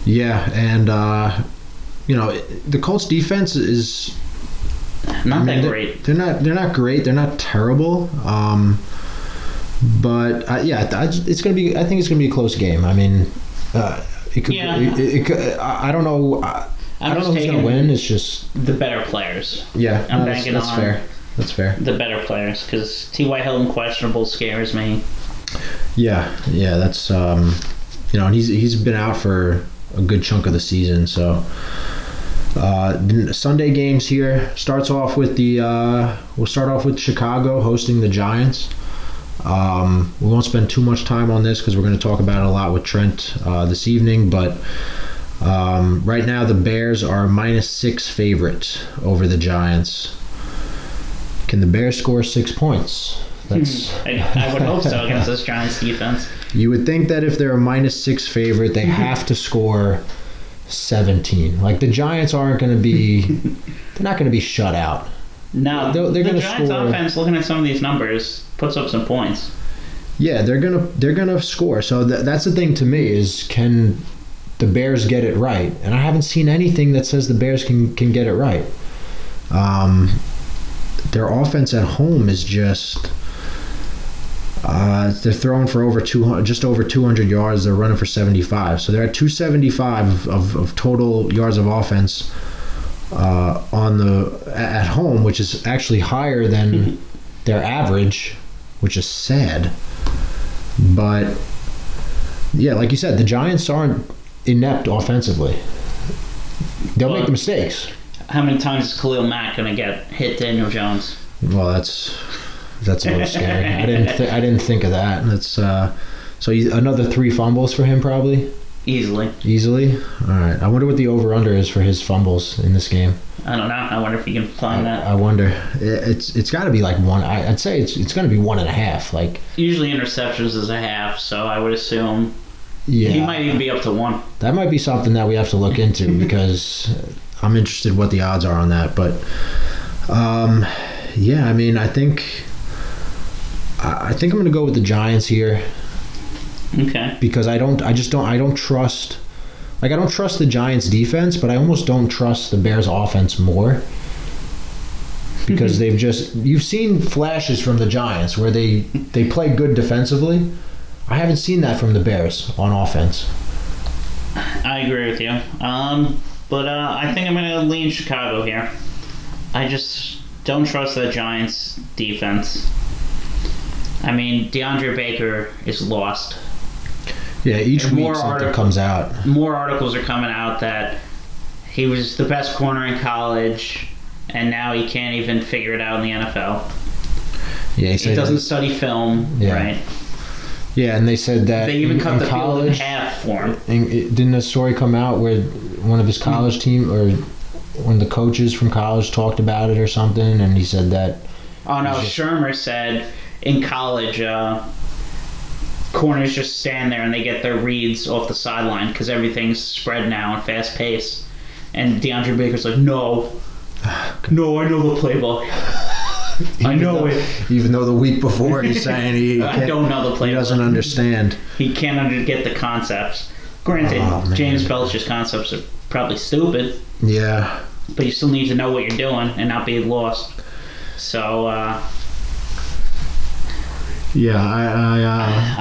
Yeah, and, uh, you know, the Colts' defense is not I mean, that they're, great. They're not They're not great. They're not terrible. Um, but, I, yeah, I, it's gonna be. I think it's going to be a close game. I mean, uh, it could yeah. be. It, it could, I, I don't know. I, I'm I don't know who's going to win. It's just the better players. Yeah, I'm no, banking that's, that's on fair. That's fair. The better players, because T Y. Hilton questionable scares me. Yeah, yeah, that's um, you know, and he's he's been out for a good chunk of the season. So uh, Sunday games here starts off with the uh, we'll start off with Chicago hosting the Giants. Um, we won't spend too much time on this because we're going to talk about it a lot with Trent uh, this evening, but. Um, right now, the Bears are minus six favorite over the Giants. Can the Bears score six points? That's I, I would hope so against this Giants defense. You would think that if they're a minus six favorite, they have to score seventeen. Like, the Giants aren't going to be, they're not going to be shut out. No, they're, they're the Giants score. Offense, looking at some of these numbers, puts up some points. Yeah, they're gonna they're gonna score. So th- that's the thing to me is can. The Bears get it right, and I haven't seen anything that says the Bears can, can get it right. Um, their offense at home is just uh, they're throwing for over two hundred, just over two hundred yards. They're running for seventy-five, so they're at two seventy-five of, of, of total yards of offense uh, on the at home, which is actually higher than their average, which is sad. But yeah, like you said, the Giants aren't inept offensively. They'll well, make the mistakes. How many times is Khalil Mack going to get hit Daniel Jones? Well, that's that's a little scary. I didn't th- I didn't think of that. That's uh, so he's, another three fumbles for him probably. Easily. Easily. All right. I wonder what the over under is for his fumbles in this game. I don't know. I wonder if you can find I, that. I wonder. It, it's it's got to be like one. I, I'd say it's it's going to be one and a half. Like usually interceptions is a half, so I would assume. Yeah, he might even be up to one. That might be something that we have to look into because I'm interested what the odds are on that. But, um, yeah, I mean, I think I think I'm going to go with the Giants here. Okay. Because I don't, I just don't, I don't trust, like I don't trust the Giants defense, but I almost don't trust the Bears offense more because they've just, you've seen flashes from the Giants where they, they play good defensively. I haven't seen that from the Bears on offense. I agree with you. Um, but uh, I think I'm going to lean Chicago here. I just don't trust that Giants defense. I mean, DeAndre Baker is lost. Yeah, each and week something article, comes out. More articles are coming out that he was the best corner in college, and now he can't even figure it out in the N F L. Yeah, he, he doesn't study film, yeah. right? Yeah, and they said that they even in, cut in the college, field in half for him. Didn't a story come out where one of his college team or one of the coaches from college talked about it or something, and he said that. Oh no, just, Shermer said in college, uh, corners just stand there and they get their reads off the sideline because everything's spread now and fast paced. And DeAndre Baker's like, no, no, I know the playbook. I know though, it. Even though the week before he's saying he I don't know the playbook. He doesn't understand. He can't under- get the concepts. Granted, oh, James Belcher's concepts are probably stupid. Yeah. But you still need to know what you're doing and not be lost. So, uh... yeah, I... I, uh, I,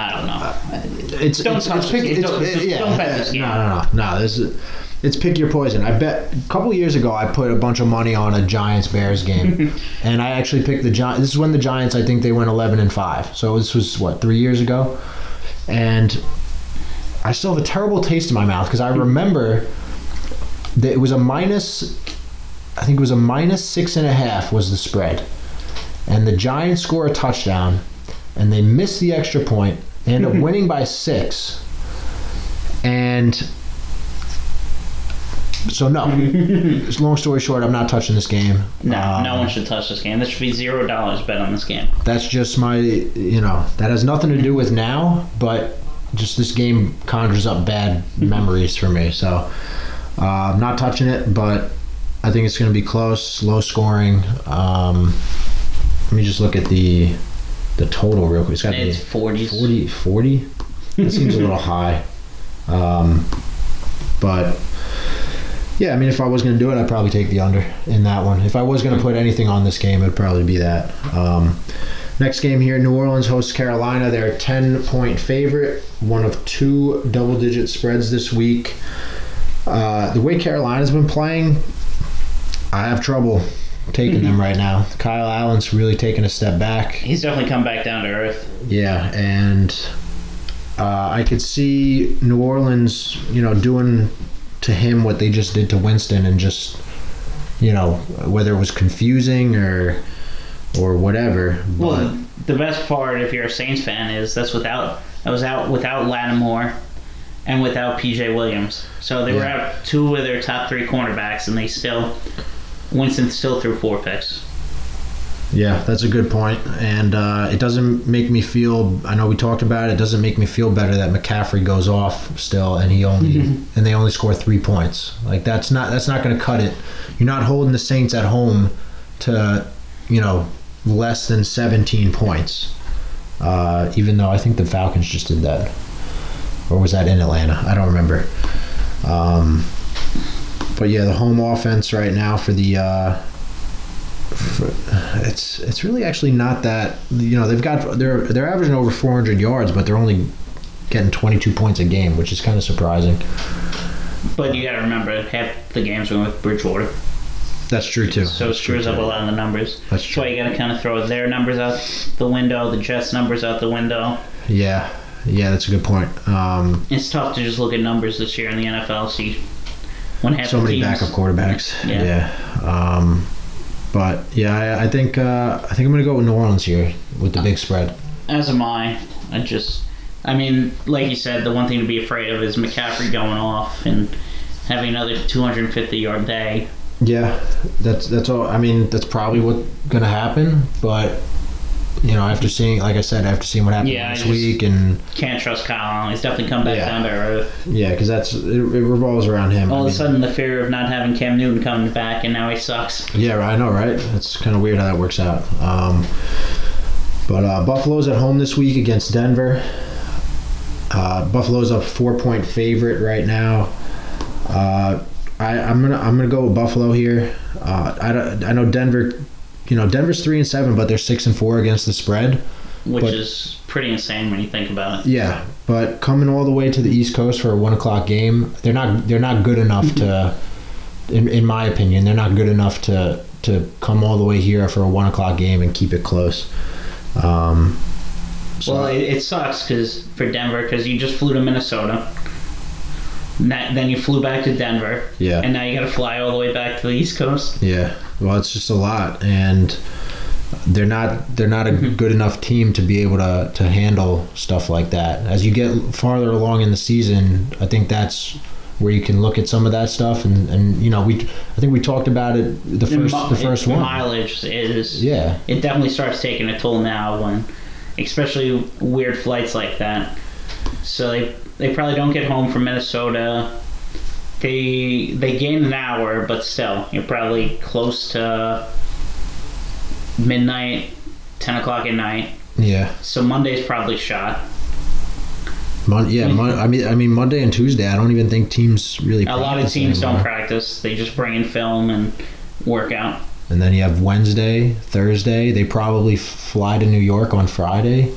I don't know. It's... Don't it's, touch it's pick, it. It's, don't, it's, don't, yeah. don't bet this game. No, no, no. No, this is... It's pick your poison. I bet a couple years ago I put a bunch of money on a Giants-Bears game, and I actually picked the Giants. This is when the Giants, I think, they went eleven and five. So this was what, three years ago, and I still have a terrible taste in my mouth because I remember that it was a minus. I think it was a minus six and a half was the spread, and the Giants score a touchdown, and they miss the extra point. They end up winning by six, and. So, no. Long story short, I'm not touching this game. No, um, no one should touch this game. This should be zero dollars bet on this game. That's just my, you know, that has nothing to do with now, but just this game conjures up bad memories for me. So, uh, I'm not touching it, but I think it's going to be close, low scoring. Um, let me just look at the the total real quick. It's got to be forty. forty? It seems a little high. Um, but... Yeah, I mean, if I was going to do it, I'd probably take the under in that one. If I was going to put anything on this game, it'd probably be that. Um, next game here, New Orleans hosts Carolina. They're a ten-point favorite, one of two double-digit spreads this week. Uh, the way Carolina's been playing, I have trouble taking them right now. Kyle Allen's really taken a step back. He's definitely come back down to earth. Yeah, and uh, I could see New Orleans, you know, doing... to him what they just did to Winston, and just, you know, whether it was confusing or or whatever. But. Well, the best part, if you're a Saints fan, is that's without that was out without Lattimore and without P J Williams. So they yeah. were out two of their top three cornerbacks, and they still Winston still threw four picks. Yeah, that's a good point, and uh, it doesn't make me feel. I know we talked about it. It doesn't make me feel better that McCaffrey goes off still, and he only mm-hmm. and they only score three points. Like that's not that's not going to cut it. You're not holding the Saints at home to, you know, less than seventeen points. Uh, even though I think the Falcons just did that, or was that in Atlanta? I don't remember. Um, but yeah, the home offense right now for the. Uh, It's it's really actually not that, you know, they've got they're they're averaging over four hundred yards, but they're only getting twenty-two points a game, which is kind of surprising. But you got to remember, half the games went with Bridgewater. That's true too. So it screws up a lot of the numbers. That's true. That's why you got to kind of throw their numbers out the window, the Jets numbers out the window. Yeah, yeah, that's a good point. Um, it's tough to just look at numbers this year in the N F L. See, one half so many backup quarterbacks. Yeah. yeah. Um, But yeah, I, I think uh, I think I'm gonna go with New Orleans here with the big spread. As am I. I just, I mean, like you said, the one thing to be afraid of is McCaffrey going off and having another two hundred fifty yard day. Yeah, that's that's all. I mean, that's probably what's gonna happen. But you know, after seeing, like I said, after seeing what happened yeah, this week, and can't trust Kyle Allen. He's definitely come back yeah. down to earth. Yeah, because that's it, it revolves around him. All I of mean, a sudden, the fear of not having Cam Newton coming back, and now he sucks. Yeah, I know, right? It's kind of weird how that works out. Um, but uh, Buffalo's at home this week against Denver. Uh, Buffalo's a four-point favorite right now. Uh, I, I'm gonna I'm gonna go with Buffalo here. Uh, I I know Denver. You know, Denver's three and seven, but they're six and four against the spread, which but, is pretty insane when you think about it. Yeah, but coming all the way to the East Coast for a one o'clock game, they're not they're not good enough to, in in my opinion, they're not good enough to to come all the way here for a one o'clock game and keep it close. Um, so. Well, it, it sucks because for Denver, because you just flew to Minnesota. That, then you flew back to Denver. Yeah. And now you got to fly all the way back to the East Coast. Yeah. Well, it's just a lot, and they're not they're not a mm-hmm. good enough team to be able to, to handle stuff like that. As you get farther along in the season, I think that's where you can look at some of that stuff, and, and you know, we I think we talked about it the first the, the first it, one. The mileage is yeah. It definitely starts taking a toll now, when especially weird flights like that. So they they probably don't get home from Minnesota. They they gain an hour, but still, you're probably close to midnight, ten o'clock at night. Yeah. So Monday's probably shot. Mon- yeah, Mon- I mean, I mean Monday and Tuesday. I don't even think teams really. A lot of teams anymore. Don't practice. They just bring in film and work out. And then you have Wednesday, Thursday. They probably fly to New York on Friday.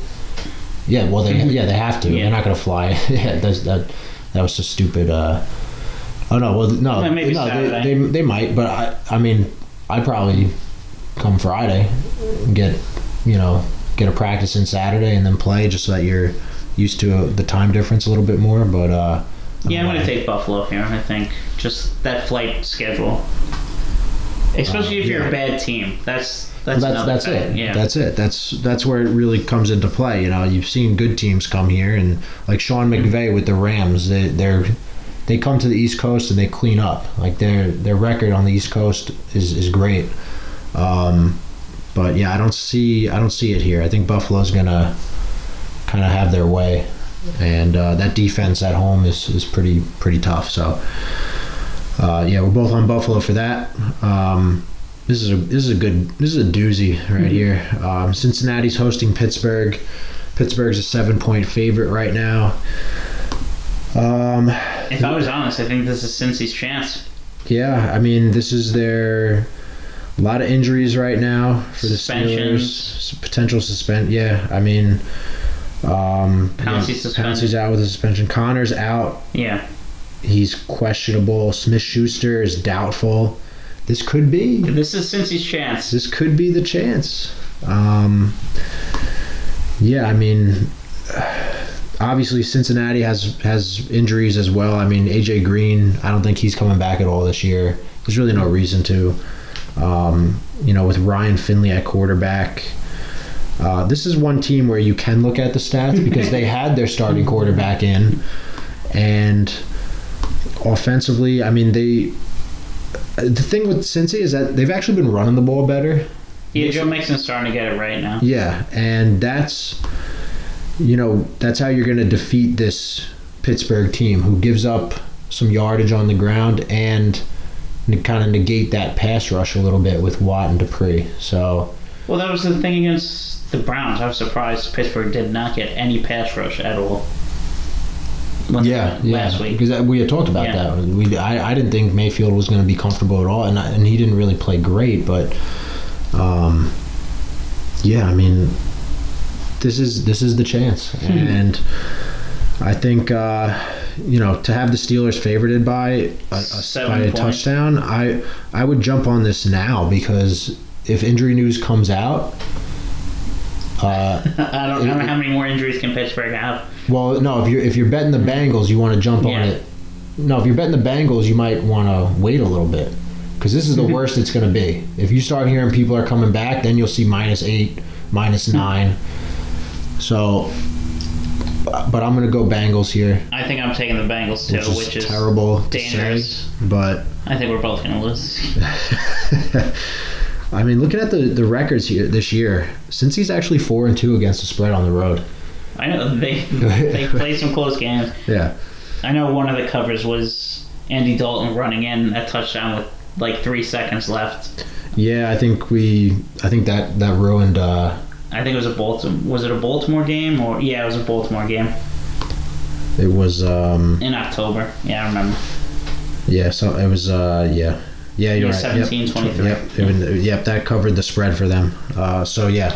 Yeah, well, they yeah they have to. Yeah. They're not gonna fly. yeah, that's, that that was just stupid. Uh, oh no, well no, well, maybe no they, they they might, but I I mean I'd probably come Friday and get you know get a practice in Saturday and then play, just so that you're used to the time difference a little bit more. But uh, yeah, I'm gonna take Buffalo here. I think just that flight schedule. Especially um, if you're yeah. a bad team, that's that's well, that's, that's it. Yeah. That's it. That's that's where it really comes into play. You know, you've seen good teams come here, and like Sean McVay with the Rams, they they're they come to the East Coast and they clean up. Like their their record on the East Coast is is great. Um, but yeah, I don't see I don't see it here. I think Buffalo's gonna kind of have their way, and uh, that defense at home is is pretty pretty tough. So. Uh, yeah, we're both on Buffalo for that. Um, this is a this is a good this is a doozy right here. Um, Cincinnati's hosting Pittsburgh. Pittsburgh's a seven point favorite right now. Um, if I was honest, I think this is Cincy's chance. Yeah, I mean this is their a lot of injuries right now for the Steelers. Potential suspend. Yeah, I mean um, Pouncey's yeah, Pouncey's out with a suspension. Connor's out. Yeah. He's questionable. Smith-Schuster is doubtful. This could be. This is Cincy's chance. This could be the chance. Um, yeah, I mean, obviously Cincinnati has has injuries as well. I mean, A J Green, I don't think he's coming back at all this year. There's really no reason to. Um, you know, with Ryan Finley at quarterback. Uh, this is one team where you can look at the stats because they had their starting quarterback in. And... offensively, I mean, they. The thing with Cincy is that they've actually been running the ball better. Yeah, Joe Mixon's starting to get it right now. Yeah, and that's, you know, that's how you're going to defeat this Pittsburgh team, who gives up some yardage on the ground and kind of negate that pass rush a little bit with Watt and Dupree. So. Well, that was the thing against the Browns. I was surprised Pittsburgh did not get any pass rush at all. Yeah, yeah, last week. Because we had talked about yeah. that. We, I, I didn't think Mayfield was going to be comfortable at all, and I, and he didn't really play great. But, um, yeah, I mean, this is this is the chance, hmm. and I think uh, you know, to have the Steelers favorited by a, a, by a touchdown, I I would jump on this now, because if injury news comes out. Uh, I don't, I don't know how many more injuries can Pittsburgh have. Well, no, if you're if you're betting the Bengals, you want to jump yeah. on it. No, if you're betting the Bengals, you might want to wait a little bit, because this is the worst it's going to be. If you start hearing people are coming back, then you'll see minus eight, minus nine. So, but I'm going to go Bengals here. I think I'm taking the Bengals too, which is, which is terrible, dangerous. To say, but I think we're both going to lose. I mean, looking at the, the records here this year, Cincy's actually four and two against the spread on the road. I know they they played some close games. Yeah, I know one of the covers was Andy Dalton running in a touchdown with like three seconds left. Yeah, I think we I think that that ruined. Uh, I think it was a Baltimore. Was it a Baltimore game or yeah, it was a Baltimore game. It was um, in October. Yeah, I remember. Yeah, so it was. Uh, yeah. Yeah, you're right. seventeen twenty-three Yep. Yep. Yep, that covered the spread for them. Uh, so, yeah.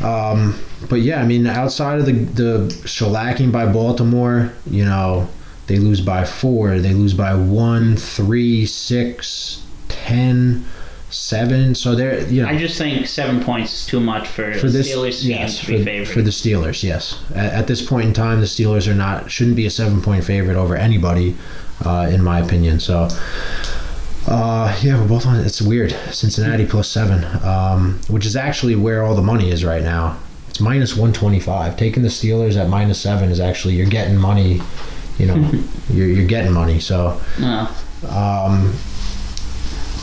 Um, but, yeah, I mean, outside of the, the shellacking by Baltimore, you know, they lose by four. They lose by one, three, six, ten, seven. So, they're, you know. I just think seven points is too much for, for the Steelers yes, to for, be favored. For the Steelers, yes. At, at this point in time, the Steelers are not shouldn't be a seven-point favorite over anybody, uh, in my opinion. So... Uh, yeah, we're both on. It's weird. Cincinnati plus seven, um, which is actually where all the money is right now. It's minus one twenty-five. Taking the Steelers at minus seven is actually, you're getting money. you know, you're, you're getting money. So, yeah. um,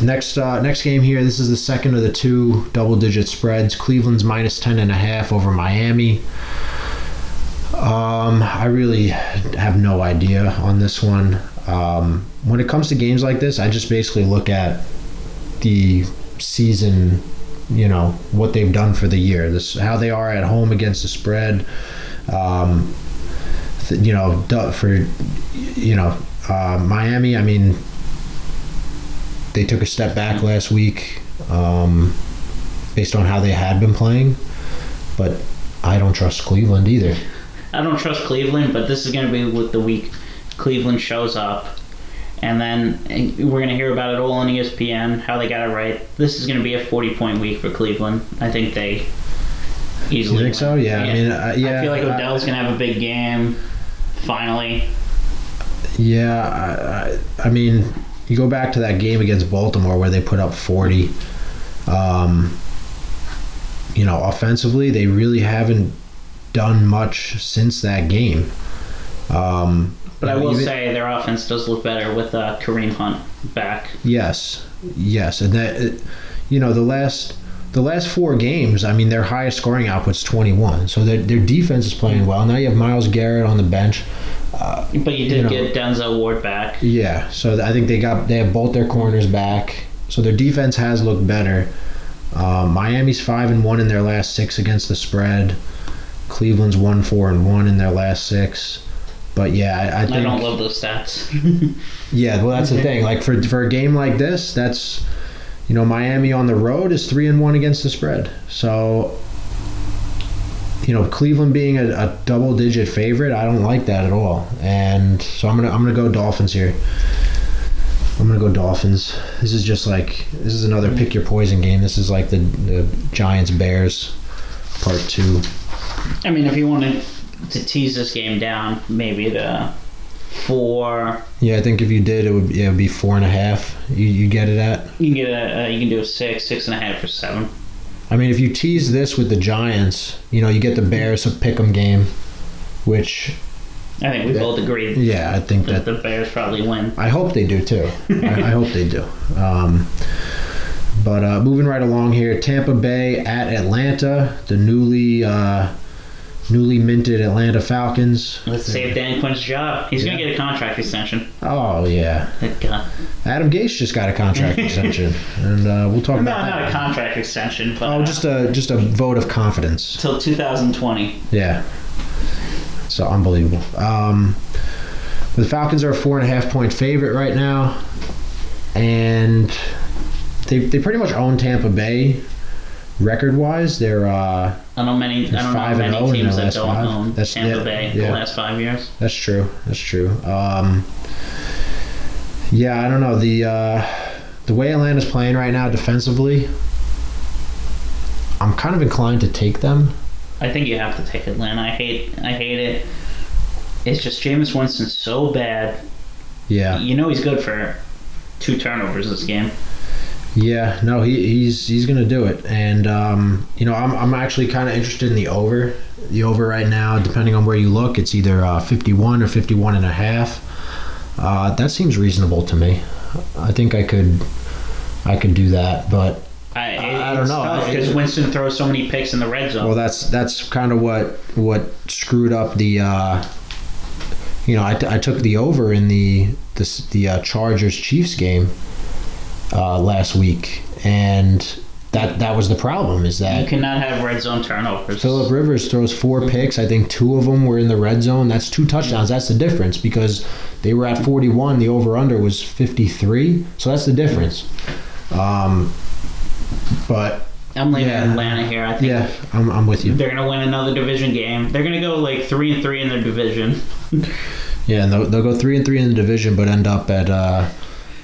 next uh, next game here. This is the second of the two double-digit spreads. Cleveland's minus ten and a half over Miami. Um, I really have no idea on this one. Um, when it comes to games like this, I just basically look at the season, you know, what they've done for the year, this how they are at home against the spread. Um, th- you know, for you know uh, Miami, I mean, they took a step back last week um, based on how they had been playing, but I don't trust Cleveland either. I don't trust Cleveland, but this is going to be with the week Cleveland shows up. And then we're going to hear about it all on E S P N, how they got it right. This is going to be a forty-point week for Cleveland. I think they easily You think so? Yeah. yeah. I mean, uh, yeah. I feel like Odell's uh, going to have a big game, finally. Yeah. I, I mean, you go back to that game against Baltimore where they put up forty. Um, you know, offensively, they really haven't done much since that game. Um But I will even, say their offense does look better with uh, Kareem Hunt back. Yes, yes, and that, you know, the last the last four games, I mean, their highest scoring output's twenty-one. So their their defense is playing well. Now you have Myles Garrett on the bench. Uh, but you did you know, get Denzel Ward back. Yeah, so I think they got they have both their corners back. So their defense has looked better. Uh, Miami's five and one in their last six against the spread. Cleveland's one four and one in their last six. But yeah, I, I think I don't love those stats. Yeah, well, that's the thing. Like for for a game like this, that's, you know, Miami on the road is three and one against the spread. So, you know, Cleveland being a, a double digit favorite, I don't like that at all. And so I'm gonna I'm gonna go Dolphins here. I'm gonna go Dolphins. This is just like this is another pick your poison game. This is like the, the Giants Bears part two. I mean, if you want to. to tease this game down, maybe to four. Yeah, I think if you did, it would, yeah, it would be four and a half. You you get it at? You can get a, uh, you can do a six, six and a half, or seven. I mean, if you tease this with the Giants, you know, you get the Bears a pick'em game, which I think we that, both agree. Yeah, I think that, that the Bears probably win. I hope they do too. I, I hope they do. Um, but uh, moving right along here, Tampa Bay at Atlanta, the newly. Uh, Newly minted Atlanta Falcons. Let's save Dan Quinn's job. He's yeah. going to get a contract extension. Oh, yeah. God. Adam Gase just got a contract extension. And uh, we'll talk no, about not that. Not a contract extension. But oh, just a, just a vote of confidence. Till two thousand twenty. Yeah. So unbelievable. Um, the Falcons are a four and a half point favorite right now. And they, they pretty much own Tampa Bay. Record-wise, they're uh, I don't many. I don't five know many and teams that don't five. own that's, Tampa yeah, Bay yeah. the last five years. That's true. That's true. Um, yeah, I don't know the uh, the way Atlanta's playing right now defensively. I'm kind of inclined to take them. I think you have to take Atlanta. I hate. I hate it. It's just Jameis Winston's so bad. Yeah. You know he's good for two turnovers this game. Yeah, no, he, he's he's gonna do it, and um, you know, I'm I'm actually kind of interested in the over, the over right now. Depending on where you look, it's either uh, fifty-one or fifty-one and a half. Uh, that seems reasonable to me. I think I could, I could do that, but I, I, I don't know because Winston throws so many picks in the red zone. Well, that's that's kind of what what screwed up the. Uh, you know, I, t- I took the over in the this, the uh, Chargers Chiefs game. Uh, last week, and that that was the problem. Is that you cannot have red zone turnovers. Phillip Rivers throws four picks. I think two of them were in the red zone. That's two touchdowns. That's the difference because they were at forty-one. The over under was fifty-three. So that's the difference. Um, but I'm leaving yeah, Atlanta here. I think. Yeah, I'm I'm with you. They're gonna win another division game. They're gonna go like three and three in their division. Yeah, and they'll, they'll go three and three in the division, but end up at. Uh,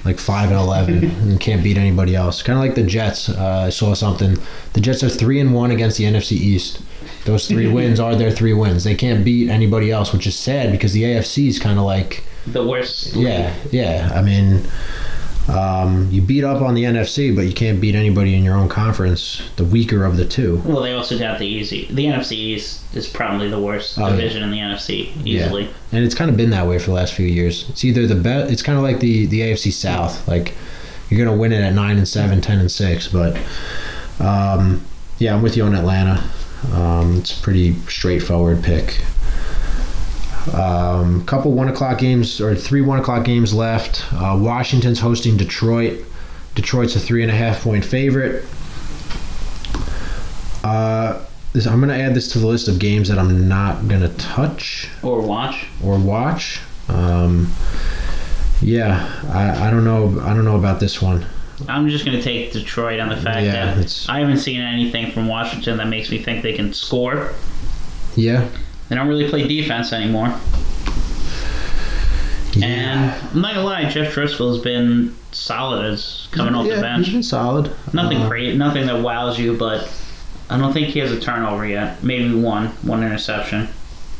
Like five and eleven, and can't beat anybody else. Kind of like the Jets. Uh, I saw something. The Jets are three and one against the N F C East. Those three wins are their three wins. They can't beat anybody else, which is sad because the A F C is kind of like the worst. Yeah, league. yeah. I mean, Um, you beat up on the N F C, but you can't beat anybody in your own conference, the weaker of the two. Well, they also have the easy. The N F C East is probably the worst oh, division yeah. in the N F C, easily. Yeah. And it's kind of been that way for the last few years. It's either the best. It's kind of like the, the A F C South. Like, you're going to win it at nine and seven, ten and six. But, um, yeah, I'm with you on Atlanta. Um, it's a pretty straightforward pick. Um, couple one o'clock games or three one o'clock games left. Uh, Washington's hosting Detroit. Detroit's a three and a half point favorite. Uh, this, I'm gonna add this to the list of games that I'm not gonna touch or watch or watch. Um, yeah, I, I don't know. I don't know about this one. I'm just going to take Detroit on the fact yeah, that I haven't seen anything from Washington that makes me think they can score. Yeah. They don't really play defense anymore. Yeah. And I'm not going to lie, Jeff Driscoll has been solid as coming yeah, off the bench. He's been solid. Nothing uh, great, nothing that wows you, but I don't think he has a turnover yet. Maybe one, one interception.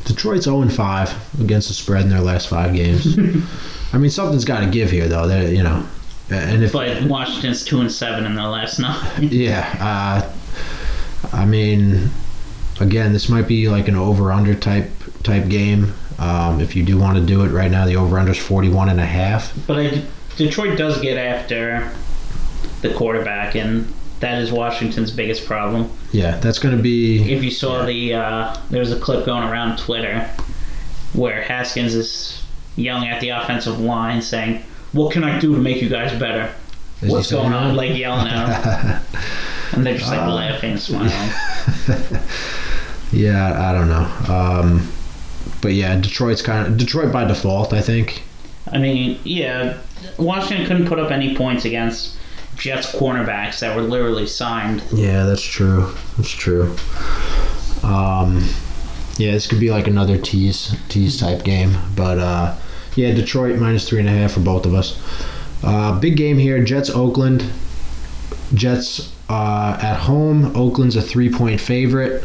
Detroit's oh and five against the spread in their last five games. I mean, something's got to give here, though. They're, you know. And if, but Washington's two and seven in their last nine. Yeah, uh, I mean, again, this might be like an over/under type type game. Um, if you do want to do it right now, the over/under's forty-one and a half. But I, Detroit does get after the quarterback, and that is Washington's biggest problem. Yeah, that's going to be. If you saw yeah. the, uh, there was a clip going around Twitter where Haskins is yelling at the offensive line saying, "What can I do to make you guys better?" Is What's going on? on? Like, yelling at them. And they're just, like, uh, laughing and smiling. Yeah, I don't know. Um, but, yeah, Detroit's kind of – Detroit by default, I think. I mean, yeah, Washington couldn't put up any points against Jets cornerbacks that were literally signed. Yeah, that's true. That's true. Um, yeah, this could be, like, another tease, tease type game. But, uh yeah, Detroit minus three and a half for both of us. Uh, big game here. Jets, Oakland. Jets uh, at home. Oakland's a three-point favorite.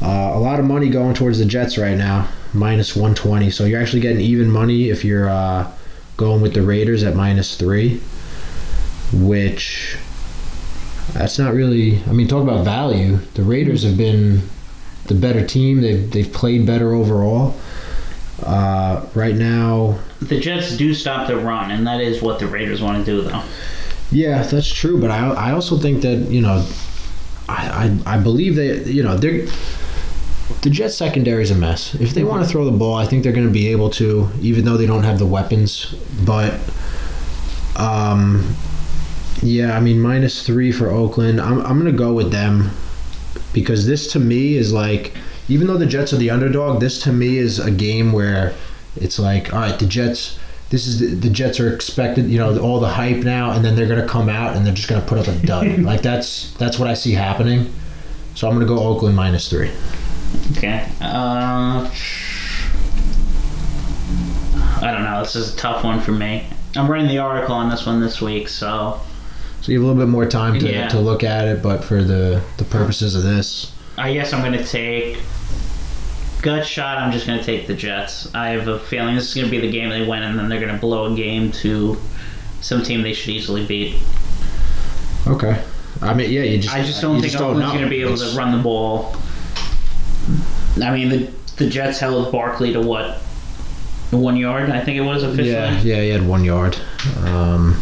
Uh, a lot of money going towards the Jets right now, minus one twenty. So you're actually getting even money if you're uh, going with the Raiders at minus three, which that's not really – I mean, talk about value. The Raiders have been the better team. They've, they've played better overall. Uh, right now, the Jets do stop the run, and that is what the Raiders want to do, though. Yeah, that's true. But I, I also think that you know, I, I, I believe that you know they're the Jets secondary is a mess. If they want to throw the ball, I think they're going to be able to, even though they don't have the weapons. But, um, yeah, I mean, minus three for Oakland. I'm, I'm going to go with them because this to me is like. Even though the Jets are the underdog, this to me is a game where it's like, all right, the Jets, this is the, the Jets are expected, you know, all the hype now, and then they're going to come out and they're just going to put up a dud. Like that's that's what I see happening. So I'm going to go Oakland minus three. Okay. Uh, I don't know. This is a tough one for me. I'm writing the article on this one this week, so. So you have a little bit more time to yeah. to look at it, but for the, the purposes of this. I guess I'm going to take gut shot. I'm just going to take the Jets. I have a feeling this is going to be the game they win, and then they're going to blow a game to some team they should easily beat. Okay. I mean, yeah, you just. I just don't think Oakland's going to be able to run the ball. I mean, the the Jets held Barkley to what, one yard? I think it was officially. Yeah, yeah, he had one yard. Um,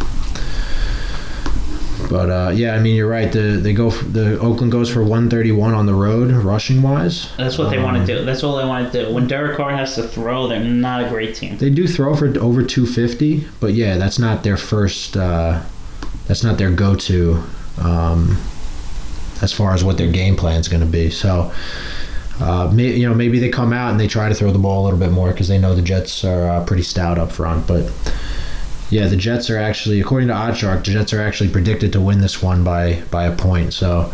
But, uh, yeah, I mean, you're right. The they go for, the Oakland goes for one thirty-one on the road, rushing-wise. That's what they um, want to do. That's all they want to do. When Derek Carr has to throw, they're not a great team. They do throw for over two fifty, but, yeah, that's not their first uh, – that's not their go-to um, as far as what their game plan is going to be. So, uh, may, you know, maybe they come out and they try to throw the ball a little bit more because they know the Jets are uh, pretty stout up front, but – yeah, the Jets are actually, according to Odd Shark, the Jets are actually predicted to win this one by, by a point. So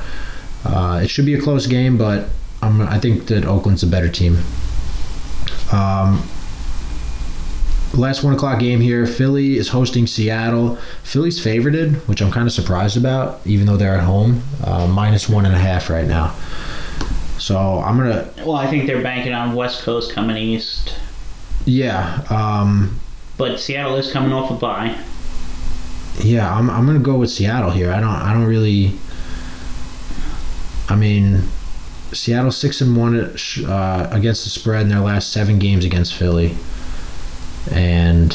uh, it should be a close game, but I'm, I think that Oakland's a better team. Um, last one o'clock game here. Philly is hosting Seattle. Philly's favorited, which I'm kind of surprised about, even though they're at home. Uh, minus one and a half right now. So I'm going to... Well, I think they're banking on West Coast coming east. Yeah, um... But Seattle is coming off a bye. yeah, I'm I'm gonna go with Seattle here. I don't I don't really. I mean, Seattle six and one uh, against the spread in their last seven games against Philly, and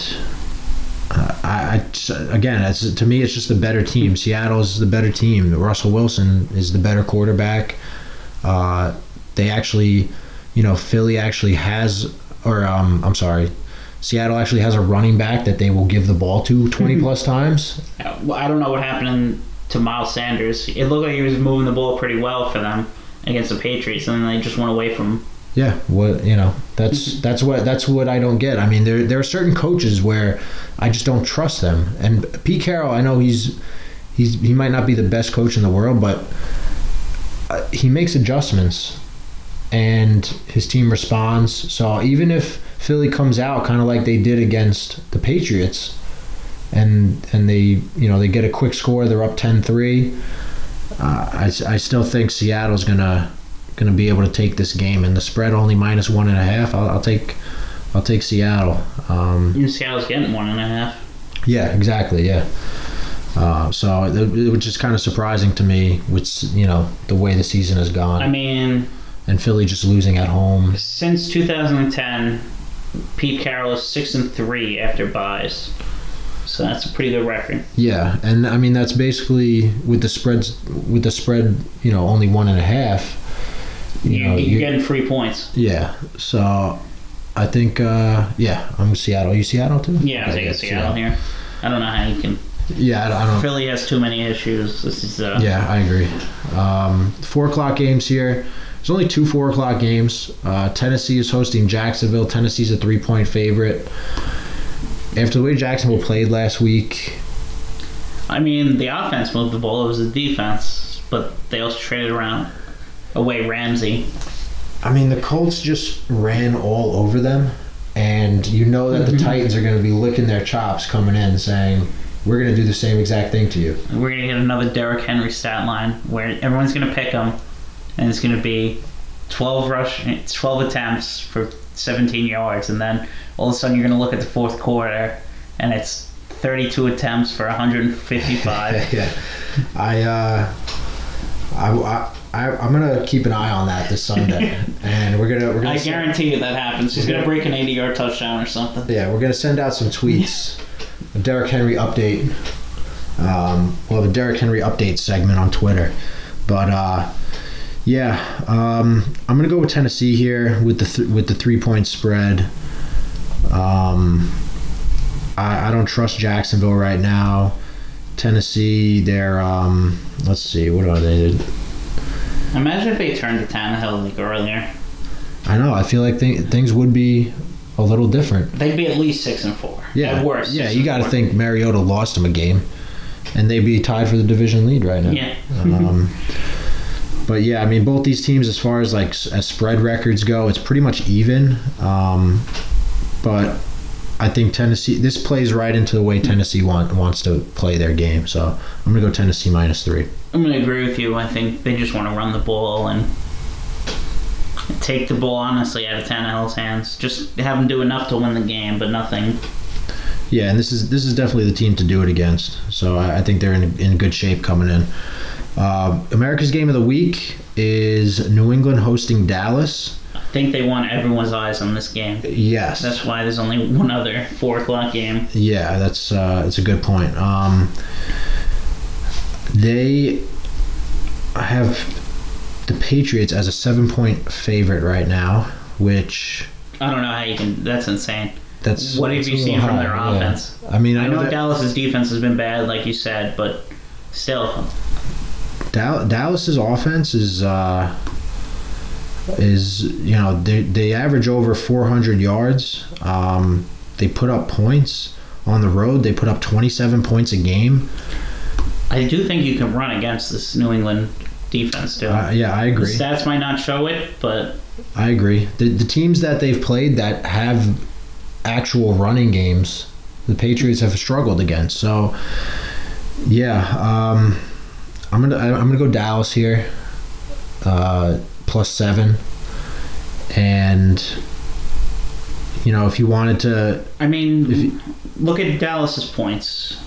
uh, I, I again, it's, to me, it's just the better team. Seattle's the better team. Russell Wilson is the better quarterback. Uh, they actually, you know, Philly actually has, or um, I'm sorry, Seattle actually has a running back that they will give the ball to twenty plus times. Well, I don't know what happened in- to Miles Sanders. It looked like he was moving the ball pretty well for them against the Patriots, and then they just went away from him. Yeah, well, you know, that's that's what that's what I don't get. I mean, there there are certain coaches where I just don't trust them. And Pete Carroll, I know he's he's he might not be the best coach in the world, but he makes adjustments, and his team responds. So even if Philly comes out kind of like they did against the Patriots, and and they, you know, they get a quick score, they're up ten three, uh, I, I still think Seattle's gonna gonna be able to take this game, and the spread only minus one and a half. I'll, I'll take I'll take Seattle. Um, you know, Seattle's getting one and a half. Yeah, exactly. Yeah. Uh, so it, it was just kind of surprising to me, with, you know, the way the season has gone. I mean, and Philly just losing at home since two thousand ten. Pete Carroll is six and three after buys. So that's a pretty good record. Yeah, and I mean, that's basically with the spreads, with the spread, you know, only one and a half. You you're, know, you're, you're getting three points. Yeah. So I think, uh, yeah, I'm Seattle. Are you Seattle too? Yeah, I'm taking Seattle, Seattle here. I don't know how you can. Yeah, I don't, I don't. Philly has too many issues. This is. Uh, yeah, I agree. Um, four o'clock games here. There's only two four o'clock games. Uh, Tennessee is hosting Jacksonville. Tennessee's a three-point favorite. After the way Jacksonville played last week, I mean, the offense moved the ball. It was the defense, but they also traded around away Ramsey. I mean, the Colts just ran all over them, and you know that the Titans are going to be licking their chops coming in, saying, we're going to do the same exact thing to you. We're going to get another Derrick Henry stat line where everyone's going to pick him, and it's going to be twelve rush, twelve attempts for seventeen yards, and then all of a sudden you're going to look at the fourth quarter and it's thirty-two attempts for one hundred fifty-five. Yeah, I, uh, I, I, I'm going to keep an eye on that this Sunday, and we're going to. We're gonna I send, guarantee you that happens. He's going to break an eighty-yard touchdown or something. Yeah, we're going to send out some tweets. A Derrick Henry update. Um, we'll have a Derrick Henry update segment on Twitter, but. Uh, Yeah, um, I'm gonna go with Tennessee here with the th- with the three point spread. Um, I, I don't trust Jacksonville right now. Tennessee, they're um, let's see, what are they? Imagine if they turned to Tannehill like earlier. I know. I feel like th- things would be a little different. They'd be at least six and four. Yeah, at worst. Yeah, you got to think Mariota lost him a game, and they'd be tied for the division lead right now. Yeah. Um, But yeah, I mean, both these teams, as far as like as spread records go, it's pretty much even. Um, but I think Tennessee, this plays right into the way Tennessee want, wants to play their game. So I'm gonna go Tennessee minus three. I'm gonna agree with you. I think they just want to run the ball and take the ball honestly out of Tannehill's hands. Just have him do enough to win the game, but nothing. Yeah, and this is this is definitely the team to do it against. So I, I think they're in in good shape coming in. Uh, America's game of the week is New England hosting Dallas. I think they want everyone's eyes on this game. Yes. That's why there's only one other four o'clock game. Yeah, that's uh, that's a good point. Um, they have the Patriots as a seven-point favorite right now, which... I don't know how you can... That's insane. That's What have you seen high, from their offense? Yeah. I mean, I, I know that, Dallas's defense has been bad, like you said, but still... Dallas's offense is uh, is you know they they average over four hundred yards. Um, they put up points on the road. They put up twenty-seven points a game. I do think you can run against this New England defense too. Uh, yeah, I agree. The stats might not show it, but I agree. The the teams that they've played that have actual running games, the Patriots have struggled against. So yeah. Um, I'm gonna I'm gonna go Dallas here, uh, plus seven, and you know if you wanted to. I mean, if you, look at Dallas's points.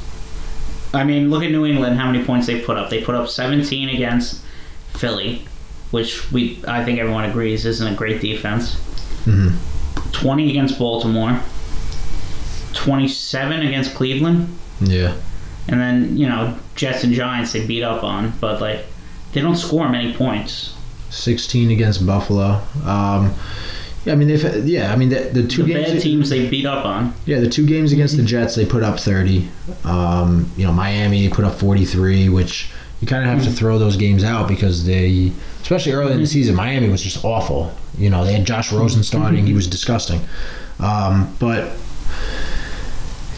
I mean, look at New England, how many points they put up. They put up seventeen against Philly, which we I think everyone agrees isn't a great defense. Mm-hmm. twenty against Baltimore. twenty-seven against Cleveland. Yeah. And then, you know, Jets and Giants they beat up on, but, like, they don't score many points. sixteen against Buffalo. Um, yeah, I mean, they've, yeah, I mean, the, the two the games... The bad teams they beat up on. Yeah, the two games against the Jets, they put up thirty. Um, you know, Miami, they put up forty-three, which you kind of have mm-hmm. to throw those games out because they... Especially early in the season, Miami was just awful. You know, they had Josh Rosen starting. Mm-hmm. He was disgusting. Um, but...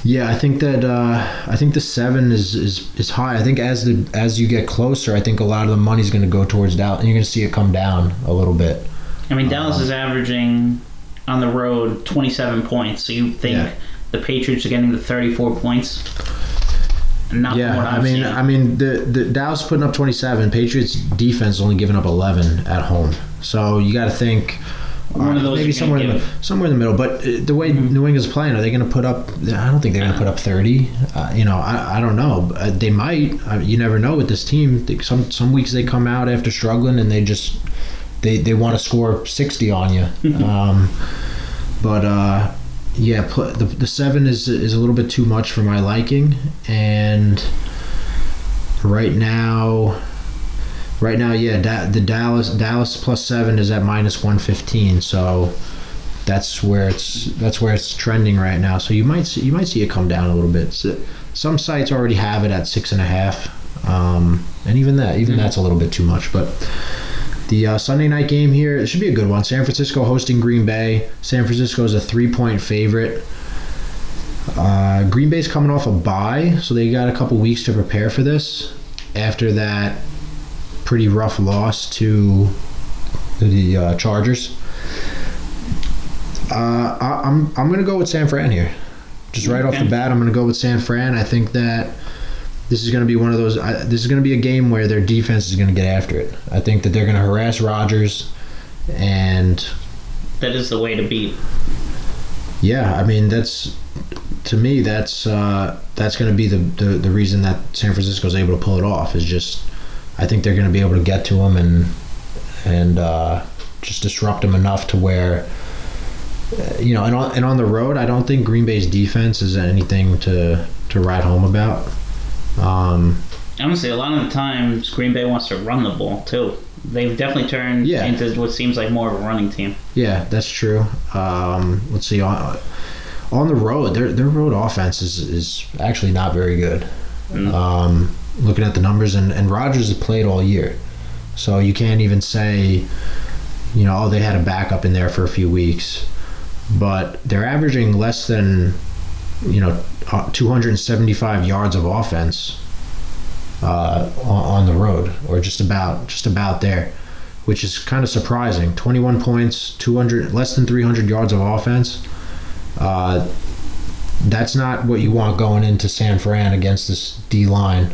Yeah, I think that uh, I think the seven is, is, is high. I think as the as you get closer, I think a lot of the money's going to go towards Dallas, and you're going to see it come down a little bit. I mean, Dallas um, is averaging on the road twenty-seven points, so you think yeah. the Patriots are getting to thirty-four points? Not yeah, what I'm I mean, seeing. I mean, the the Dallas putting up twenty-seven, Patriots defense only giving up eleven at home, so you got to think. One of those maybe somewhere in, the, somewhere in the middle. But the way mm-hmm. New England's playing, are they going to put up – I don't think they're going to put up thirty. Uh, you know, I, I don't know. Uh, they might. I, you never know with this team. They, some some weeks they come out after struggling and they just they, – they want to score sixty on you. um, but, uh, yeah, pl- the, the seven is, is a little bit too much for my liking. And right now – Right now, yeah, da- the Dallas Dallas plus seven is at minus one fifteen, so that's where it's that's where it's trending right now. So you might see, you might see it come down a little bit. So some sites already have it at six and a half, um, and even that even mm-hmm. that's a little bit too much. But the uh, Sunday night game here, it should be a good one. San Francisco hosting Green Bay. San Francisco is a three point favorite. Uh, Green Bay's coming off a bye, so they got a couple weeks to prepare for this. After that. Pretty rough loss to the uh, Chargers. Uh, I, I'm I'm gonna go with San Fran here. Just right okay. off the bat, I'm gonna go with San Fran. I think that this is gonna be one of those. I, this is gonna be a game where their defense is gonna get after it. I think that they're gonna harass Rodgers, and that is the way to beat. Yeah, I mean that's to me that's uh, that's gonna be the, the the reason that San Francisco is able to pull it off is just. I think they're going to be able to get to him and and uh, just disrupt him enough to where, you know, and on, and on the road, I don't think Green Bay's defense is anything to, to write home about. Um, I'm going to say a lot of the times Green Bay wants to run the ball, too. They've definitely turned yeah. into what seems like more of a running team. Yeah, that's true. Um, let's see. On, on the road, their their road offense is, is actually not very good. Mm. Um looking at the numbers, and, and Rodgers has played all year. So you can't even say, you know, oh, they had a backup in there for a few weeks. But they're averaging less than, you know, two hundred seventy-five yards of offense uh, on, on the road, or just about just about there, which is kind of surprising. twenty-one points, two hundred less than three hundred yards of offense. Uh, that's not what you want going into San Fran against this D-line.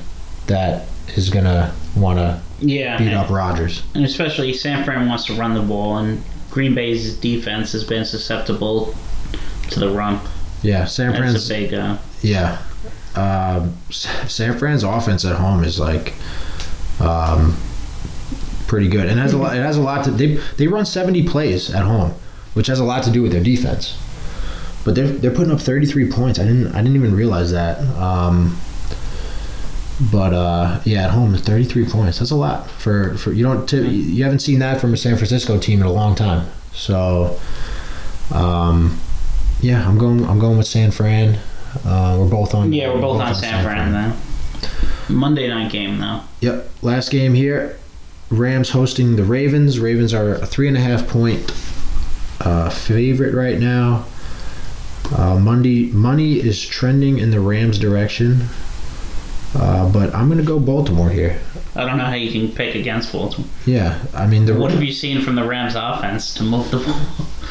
That is going to want to yeah, beat and, up Rodgers. And especially San Fran wants to run the ball, and Green Bay's defense has been susceptible to the run. Yeah, San Fran's... That's a big... Uh, yeah. Uh, San Fran's offense at home is, like, um, pretty good. And has a lot, it has a lot to... They, they run seventy plays at home, which has a lot to do with their defense. But they're, they're putting up thirty-three points. I didn't I didn't even realize that. Um... But uh, yeah, at home, thirty-three points. That's a lot for, for you don't t- you haven't seen that from a San Francisco team in a long time. So, um, yeah, I'm going I'm going with San Fran. Uh, we're both on. Yeah, we're both, we're both on, on San, San Fran, Fran though. Monday night game though. Yep, last game here. Rams hosting the Ravens. Ravens are a three and a half point uh, favorite right now. Uh, Monday money is trending in the Rams' direction. Uh, but I'm going to go Baltimore here. I don't know how you can pick against Baltimore. Yeah, I mean... The, what have you seen from the Rams' offense to move the ball?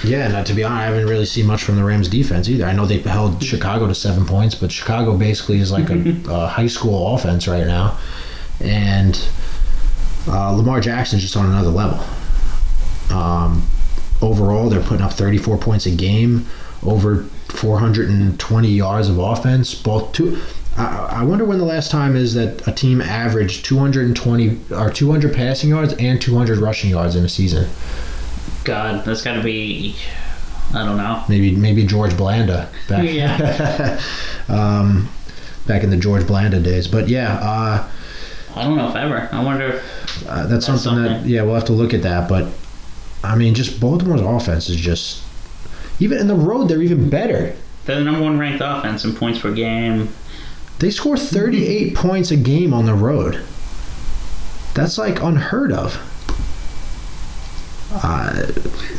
Yeah, and to be honest, I haven't really seen much from the Rams' defense either. I know they held Chicago to seven points, but Chicago basically is like a, a high school offense right now. And uh, Lamar Jackson's just on another level. Um, overall, they're putting up thirty-four points a game, over four hundred twenty yards of offense. Both two... I, I wonder when the last time is that a team averaged two hundred twenty or two hundred passing yards and two hundred rushing yards in a season. God, that's got to be, I don't know. Maybe maybe George Blanda. Back. Yeah. um, back in the George Blanda days. But yeah. Uh, I don't know if ever. I wonder if uh, that's, that's something, something that, yeah, we'll have to look at that. But, I mean, just Baltimore's offense is just, even in the road, they're even better. They're the number one ranked offense in points per game. They score thirty-eight points a game on the road. That's, like, unheard of. Uh,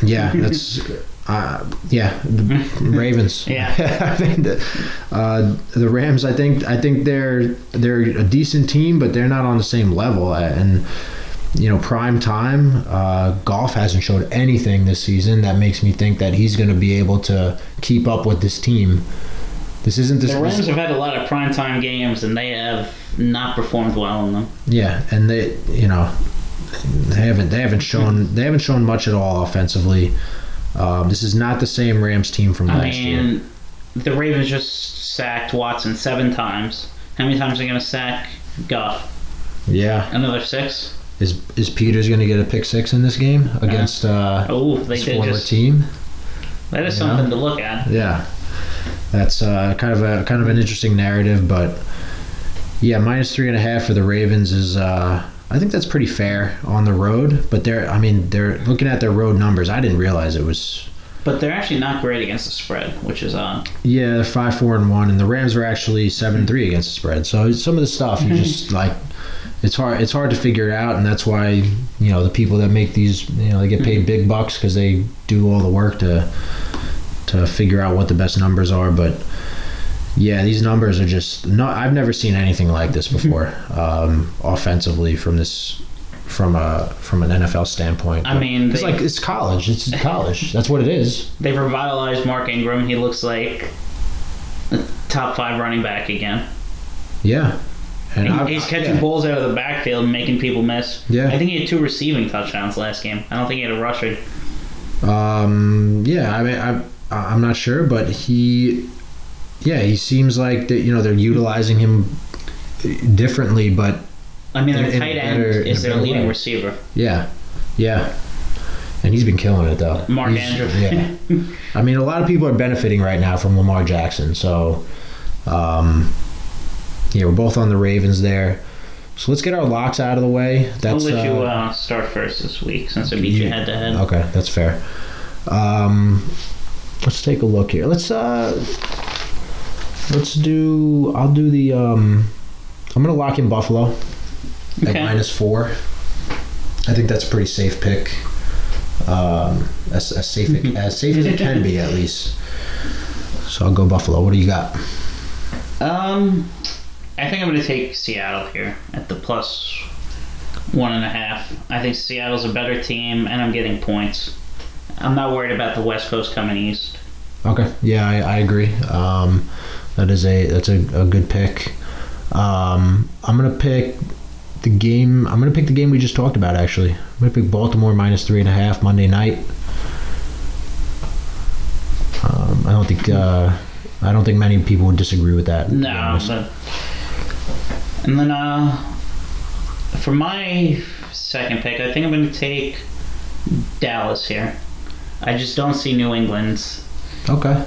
yeah, that's... Uh, yeah, the Ravens. Yeah, I mean, the, uh, the Rams. I think I think they're they're a decent team, but they're not on the same level. And you know, prime time. Uh, Goff hasn't showed anything this season that makes me think that he's going to be able to keep up with this team. This isn't this. The Rams this, have had a lot of prime time games, and they have not performed well in them. Yeah, and they you know they haven't they haven't shown they haven't shown much at all offensively. Um, this is not the same Rams team from last year. I mean, year. The Ravens just sacked Watson seven times. How many times are they going to sack Goff? Yeah. Another six? Is is Peters going to get a pick six in this game against uh, oh, they his did former just, team? That is you something know? to look at. Yeah. That's uh, kind of a kind of an interesting narrative, but yeah, minus three and a half for the Ravens is... Uh, I think that's pretty fair on the road, but they're, I mean, they're looking at their road numbers. I didn't realize it was... But they're actually not great against the spread, which is odd. Yeah, they're five four and one, and the Rams are actually seven three against the spread. So some of the stuff, you just, like, it's hard It's hard to figure it out, and that's why, you know, the people that make these, you know, they get paid big bucks because they do all the work to to figure out what the best numbers are, but... Yeah, these numbers are just not. I've never seen anything like this before, um, offensively from this, from a from an N F L standpoint. But I mean, it's like it's college. It's college. That's what it is. They've revitalized Mark Ingram. He looks like a top five running back again. Yeah, and he, I've, he's catching yeah. balls out of the backfield, and making people miss. Yeah, I think he had two receiving touchdowns last game. I don't think he had a rushing. Um. Yeah. I mean, I I'm not sure, but he. Yeah, he seems like that. You know, they're utilizing him differently, but I mean, their tight end is their leading receiver. Yeah, yeah, and he's been killing it though. Mark Andrews. Yeah, I mean, a lot of people are benefiting right now from Lamar Jackson. So, um, yeah, we're both on the Ravens there. So let's get our locks out of the way. That's, I'll let you uh, uh, start first this week since I beat you head to head. Okay, that's fair. Um, let's take a look here. Let's. Uh, Let's do. I'll do the. Um, I'm gonna lock in Buffalo okay. at minus four. I think that's a pretty safe pick. Um, as, as safe it, as safe as it can be, at least. So I'll go Buffalo. What do you got? Um, I think I'm gonna take Seattle here at the plus one and a half. I think Seattle's a better team, and I'm getting points. I'm not worried about the West Coast coming east. Okay. Yeah, I, I agree. Um. That is a that's a, a good pick. Um, I'm gonna pick the game. I'm gonna pick the game we just talked about. Actually, I'm gonna pick Baltimore minus three and a half Monday night. Um, I don't think uh, I don't think many people would disagree with that. No, but and then uh, for my second pick, I think I'm gonna take Dallas here. I just don't see New England's. Okay.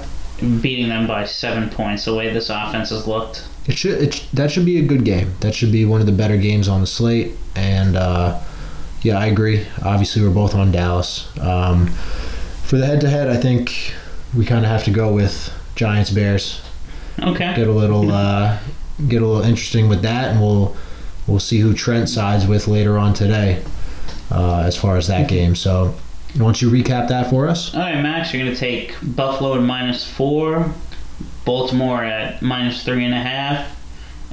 Beating them by seven points, the way this offense has looked. It should. It, that should be a good game. That should be one of the better games on the slate. And, uh, yeah, I agree. Obviously, we're both on Dallas. Um, for the head-to-head, I think we kind of have to go with Giants-Bears. Okay. Get a little uh, get a little interesting with that, and we'll we'll see who Trent sides with later on today uh, as far as that game. So... Why don't you recap that for us? All right, Max, you're going to take Buffalo at minus four, Baltimore at minus three and a half,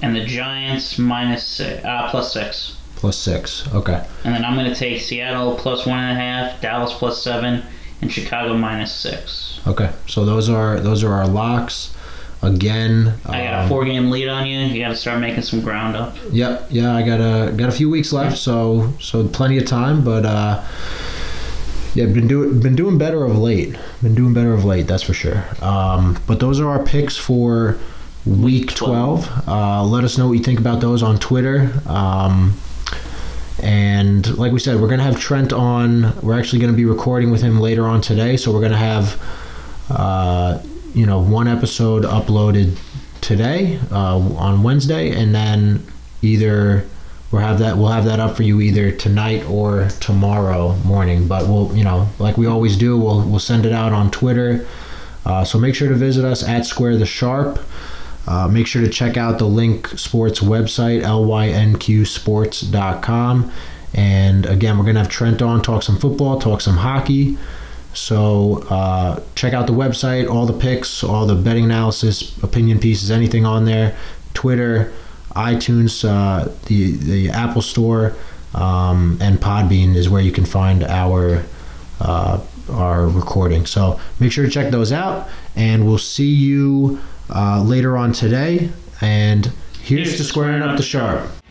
and the Giants minus six, uh, plus six. Plus six, okay. And then I'm going to take Seattle plus one and a half, Dallas plus seven, and Chicago minus six. Okay, so those are those are our locks. Again, I got um, a four-game lead on you. You got to start making some ground up. Yep, yeah, I got a got a few weeks left, so so plenty of time, but. Uh, Yeah, been doing been doing better of late. Been doing better of late, that's for sure. Um, but those are our picks for Week twelve. Uh, let us know what you think about those on Twitter. Um, and like we said, we're going to have Trent on. We're actually going to be recording with him later on today. So we're going to have, uh, you know, one episode uploaded today uh, on Wednesday. And then either we'll have that we'll have that up for you either tonight or tomorrow morning. But we'll, you know, like we always do, we'll we'll send it out on Twitter. Uh, so make sure to visit us at Square the Sharp. Uh, make sure to check out the Link Sports website, lynq sports dot com. And again, we're going to have Trent on, talk some football, talk some hockey. So uh, check out the website, all the picks, all the betting analysis, opinion pieces, anything on there. Twitter, iTunes, uh, the, the Apple Store, um, and Podbean is where you can find our uh, our recording. So make sure to check those out, and we'll see you Uh, later on today, and here's, here's to squaring up the sharp.